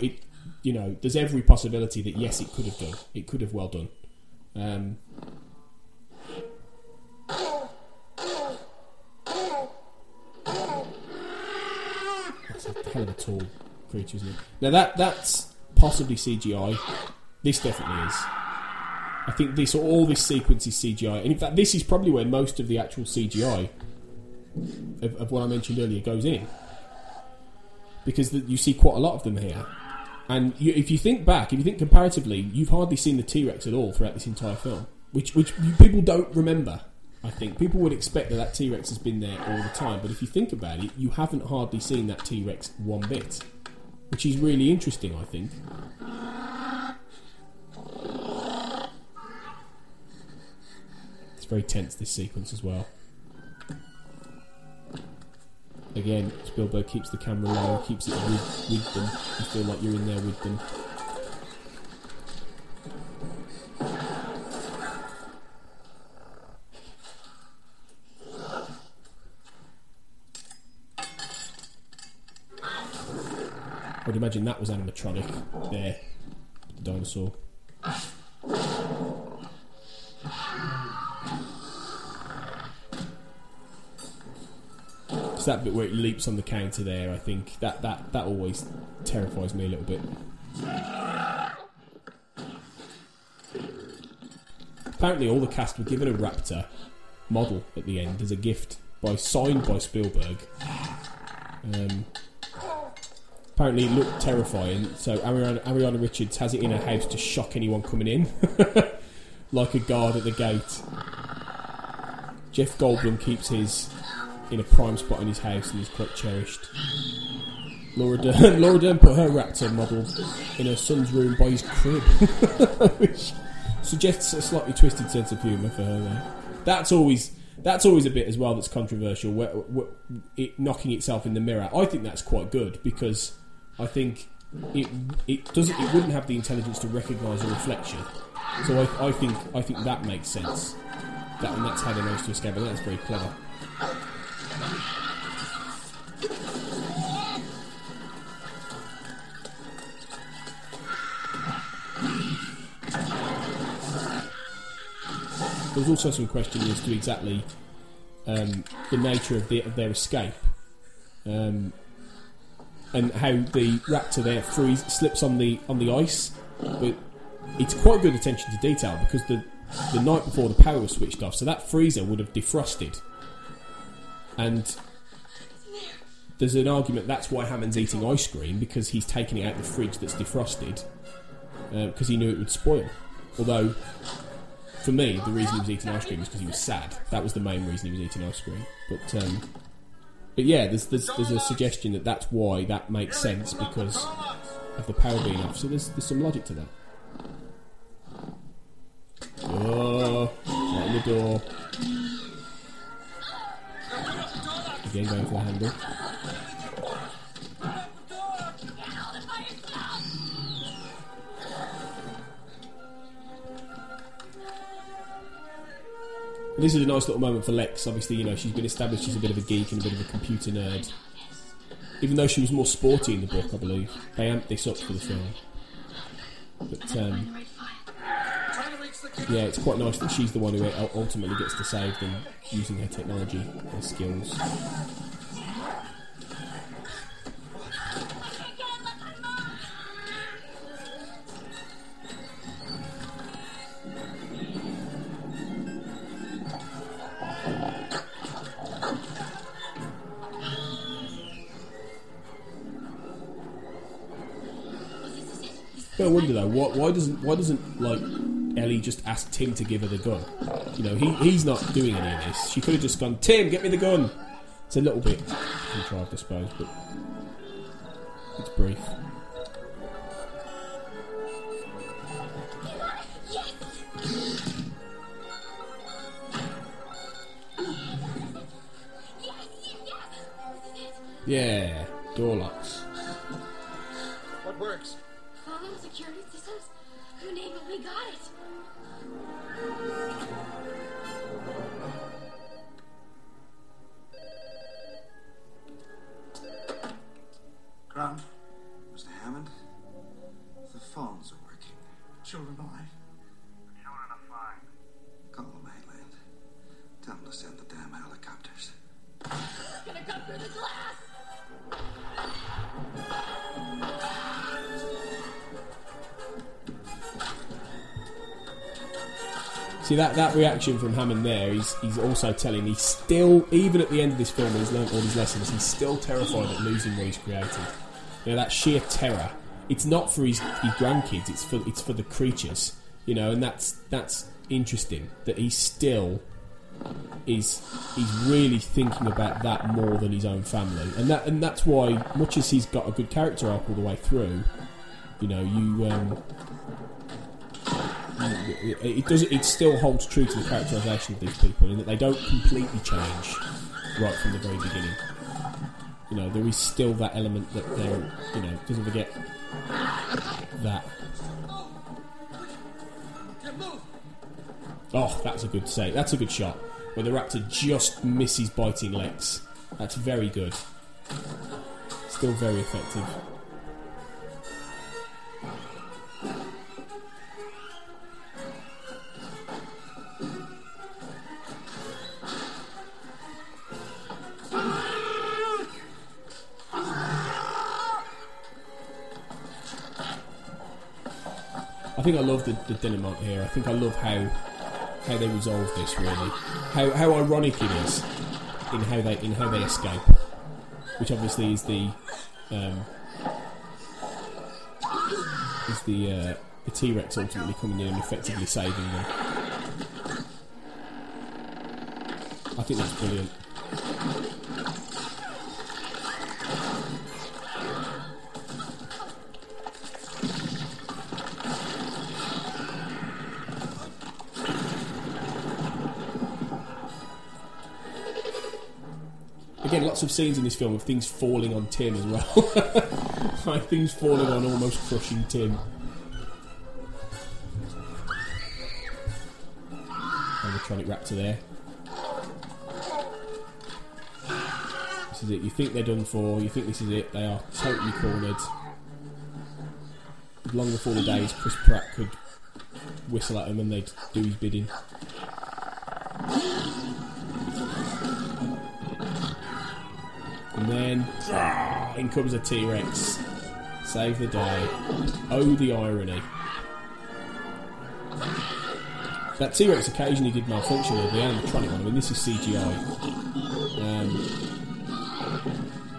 there's every possibility that, yes, it could have done. It could have well done. kind of a tall creature, isn't it? Now that's possibly CGI. This definitely is. I think this, all this sequence is CGI, and in fact this is probably where most of the actual CGI of what I mentioned earlier goes in, because you see quite a lot of them here. And if you think back, if you think comparatively, you've hardly seen the T-Rex at all throughout this entire film, which people don't remember. I think people would expect that T-Rex has been there all the time, but if you think about it, you haven't hardly seen that T-Rex one bit, which is really interesting, I think. It's very tense, this sequence as well. Again, Spielberg keeps the camera low, keeps it with them. You feel like you're in there with them. I would imagine that was animatronic there, the dinosaur. It's that bit where it leaps on the counter there, I think. That always terrifies me a little bit. Apparently all the cast were given a raptor model at the end as a gift, signed by Spielberg. Apparently it looked terrifying, so Ariana Richards has it in her house to shock anyone coming in. Like a guard at the gate. Jeff Goldblum keeps his in a prime spot in his house and is quite cherished. Laura Dern put her raptor model in her son's room by his crib, which suggests a slightly twisted sense of humour for her there. That's always a bit as well that's controversial, it knocking itself in the mirror. I think that's quite good, because I think it wouldn't have the intelligence to recognise a reflection. So I think that makes sense. And that's how they managed to escape, and that's very clever. There was also some question as to exactly the nature of their escape, and how the raptor there slips on the ice. But it's quite good attention to detail, because the night before the power was switched off, so that freezer would have defrosted. And there's an argument that's why Hammond's eating ice cream, because he's taking it out of the fridge that's defrosted, because he knew it would spoil. Although, for me, the reason he was eating ice cream was because he was sad. That was the main reason he was eating ice cream. But yeah, there's a suggestion that's why that makes sense, because of the power being off. So there's some logic to that. Oh, right in the door. Again, going for the handle. This is a nice little moment for Lex. Obviously, she's been established as a bit of a geek and a bit of a computer nerd. Even though she was more sporty in the book, I believe. They amped this up for the film. But, yeah, it's quite nice that she's the one who ultimately gets to save them, using her technology, her skills. I wonder though, why doesn't like Ellie just ask Tim to give her the gun? He's not doing any of this. She could have just gone, "Tim, get me the gun." It's a little bit contrived, I suppose, but it's brief. Yeah, door locks. What works? Security systems? You name it, we got it. Grant, Mr. Hammond, the phones are working. The children alive. The children are fine. Call the mainland. Tell them to send the damn helicopters. It's gonna come through the glass! See that reaction from Hammond there, he's also telling, he's still, even at the end of this film, he's learned all his lessons, he's still terrified at losing what he's created. You know, that sheer terror. It's not for his grandkids, it's for the creatures, you know, and that's interesting that he still is really thinking about that more than his own family. And that's why, much as he's got a good character arc all the way through, you know, it still holds true to the characterisation of these people in that they don't completely change right from the very beginning. You know, there is still that element that they're, you know, doesn't forget that. Oh, that's a good save. That's a good shot. Where the raptor just misses biting Lex. That's very good. Still very effective. I think I love the denouement here. I think I love how they resolve this, really. How ironic it is in how they escape, which obviously is the T-Rex ultimately coming in and effectively saving them. I think that's brilliant. Lots of scenes in this film of things falling on Tim as well. Like things falling on, almost crushing Tim. Animatronic raptor there. This is it. You think they're done for. You think this is it. They are totally cornered. Long before the days Chris Pratt could whistle at them and they'd do his bidding. And then, in comes a T-Rex. Save the day. Oh, the irony. That T-Rex occasionally did malfunction with the animatronic one. I mean, this is CGI.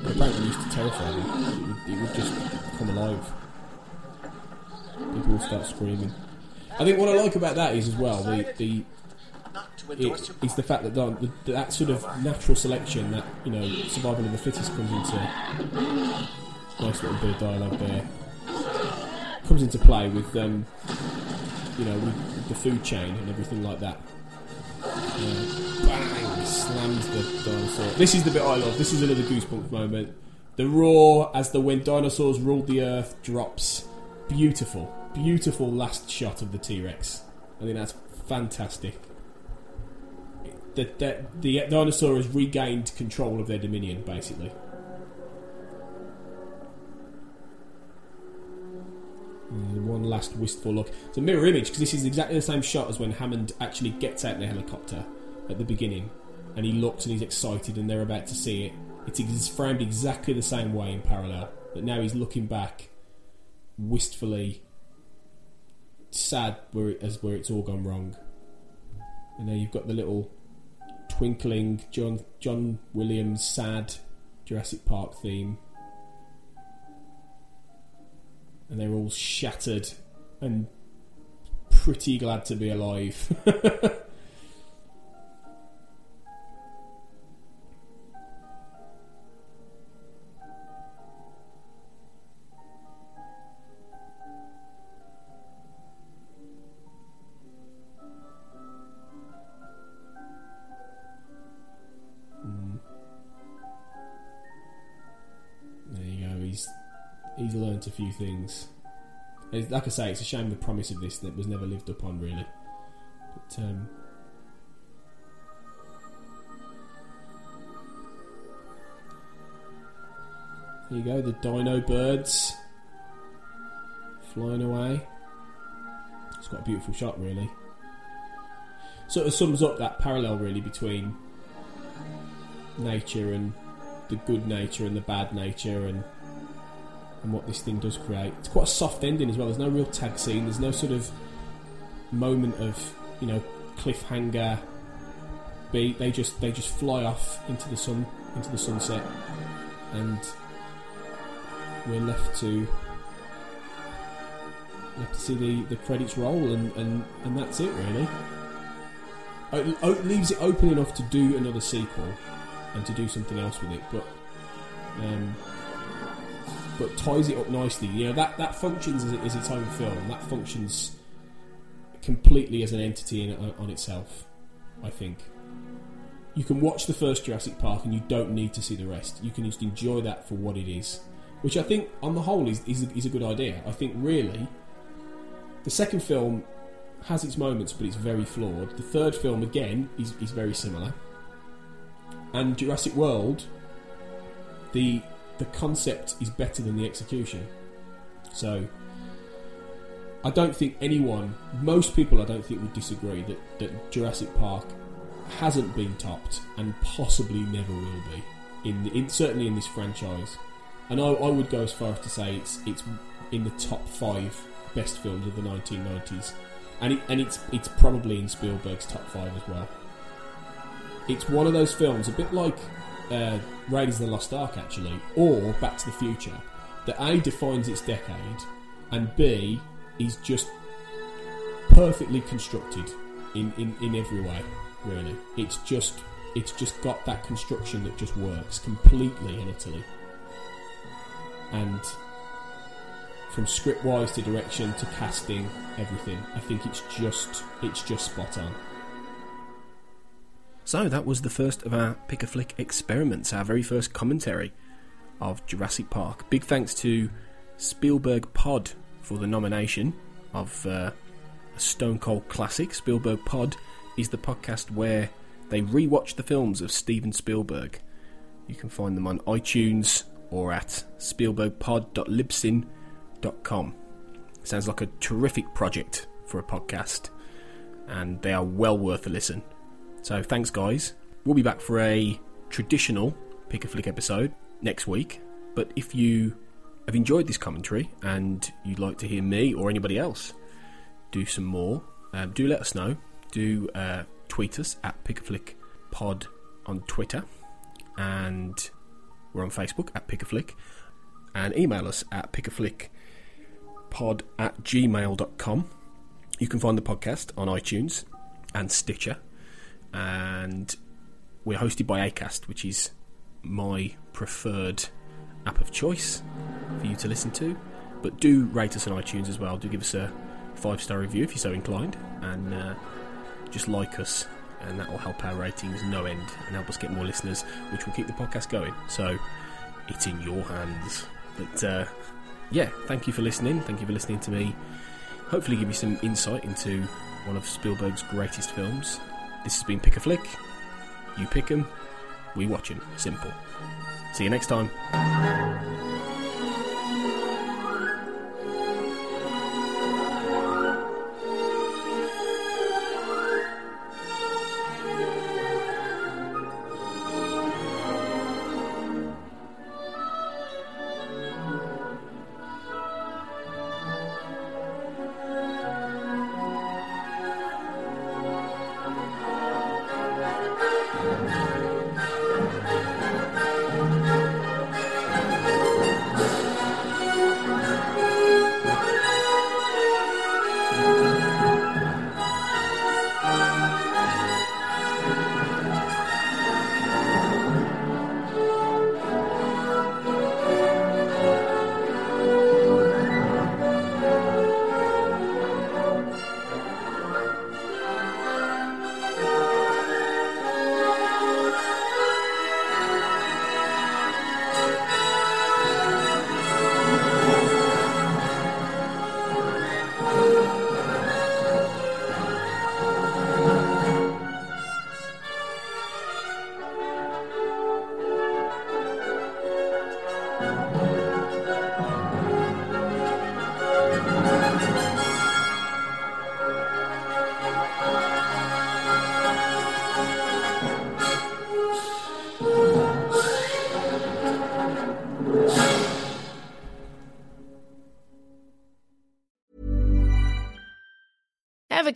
Apparently used to terrify them. It would just come alive. People would start screaming. I think what I like about that is, as well, it's the fact that that sort of natural selection, that, you know, survival of the fittest comes into nice little bit of dialogue there. Comes into play with you know, with the food chain and everything like that. Bang! Slams the dinosaur. This is the bit I love. This is another goosebumps moment. The roar as the when dinosaurs ruled the earth drops. Beautiful, beautiful last shot of the T-Rex. I think that's fantastic. The dinosaur has regained control of their dominion, basically. And one last wistful look. It's a mirror image, because this is exactly the same shot as when Hammond actually gets out in the helicopter at the beginning, and he looks and he's excited and they're about to see it. It's framed exactly the same way in parallel, but now he's looking back wistfully, sad where it's all gone wrong. And there you've got the little twinkling John Williams sad Jurassic Park theme, and they're all shattered and pretty glad to be alive. He's learnt a few things. Like I say, it's a shame the promise of this that was never lived upon, really. But there you go, the dino birds flying away. It's got a beautiful shot, really. Sort of sums up that parallel, really, between nature and the good nature and the bad nature and what this thing does create. It's quite a soft ending as well. There's no real tag scene. There's no sort of moment of, you know, cliffhanger beat. They just fly off into the sunset, and we're left to see the credits roll, and that's it really. It leaves it open enough to do another sequel and to do something else with it, but ties it up nicely. You know, that functions as its own film. That functions completely as an entity on itself, I think. You can watch the first Jurassic Park and you don't need to see the rest. You can just enjoy that for what it is, which I think, on the whole, is a good idea. I think, really, the second film has its moments, but it's very flawed. The third film, again, is very similar. And Jurassic World, the concept is better than the execution. So, I don't think most people would disagree that Jurassic Park hasn't been topped, and possibly never will be, certainly in this franchise. And I would go as far as to say it's in the top 5 best films of the 1990s, and it's probably in Spielberg's top 5 as well. It's one of those films, a bit like Raiders of the Lost Ark, actually, or Back to the Future, that A, defines its decade, and B, is just perfectly constructed in every way. Really, it's just got that construction that just works completely and utterly. And from script wise to direction to casting, everything, I think it's just spot on. So that was the first of our Pick a Flick experiments, our very first commentary of Jurassic Park. Big thanks to Spielberg Pod for the nomination of a Stone Cold classic. Spielberg Pod is the podcast where they rewatch the films of Steven Spielberg. You can find them on iTunes or at spielbergpod.libsyn.com. Sounds like a terrific project for a podcast, and they are well worth a listen. So thanks, guys. We'll be back for a traditional Pick a Flick episode next week, but if you have enjoyed this commentary and you'd like to hear me or anybody else do some more, do let us know. Do tweet us at Pick a Flick Pod on Twitter, and we're on Facebook at Pick a Flick, and email us at pickaflickpod@gmail.com. You can find the podcast on iTunes and Stitcher, and we're hosted by Acast, which is my preferred app of choice for you to listen to. But do rate us on iTunes as well. Do give us a 5-star review if you're so inclined, and just like us, and that will help our ratings no end and help us get more listeners, which will keep the podcast going. So it's in your hands. But yeah, thank you for listening. Thank you for listening to me hopefully give you some insight into one of Spielberg's greatest films. This has been Pick a Flick. You pick 'em, we watch 'em. Simple. See you next time.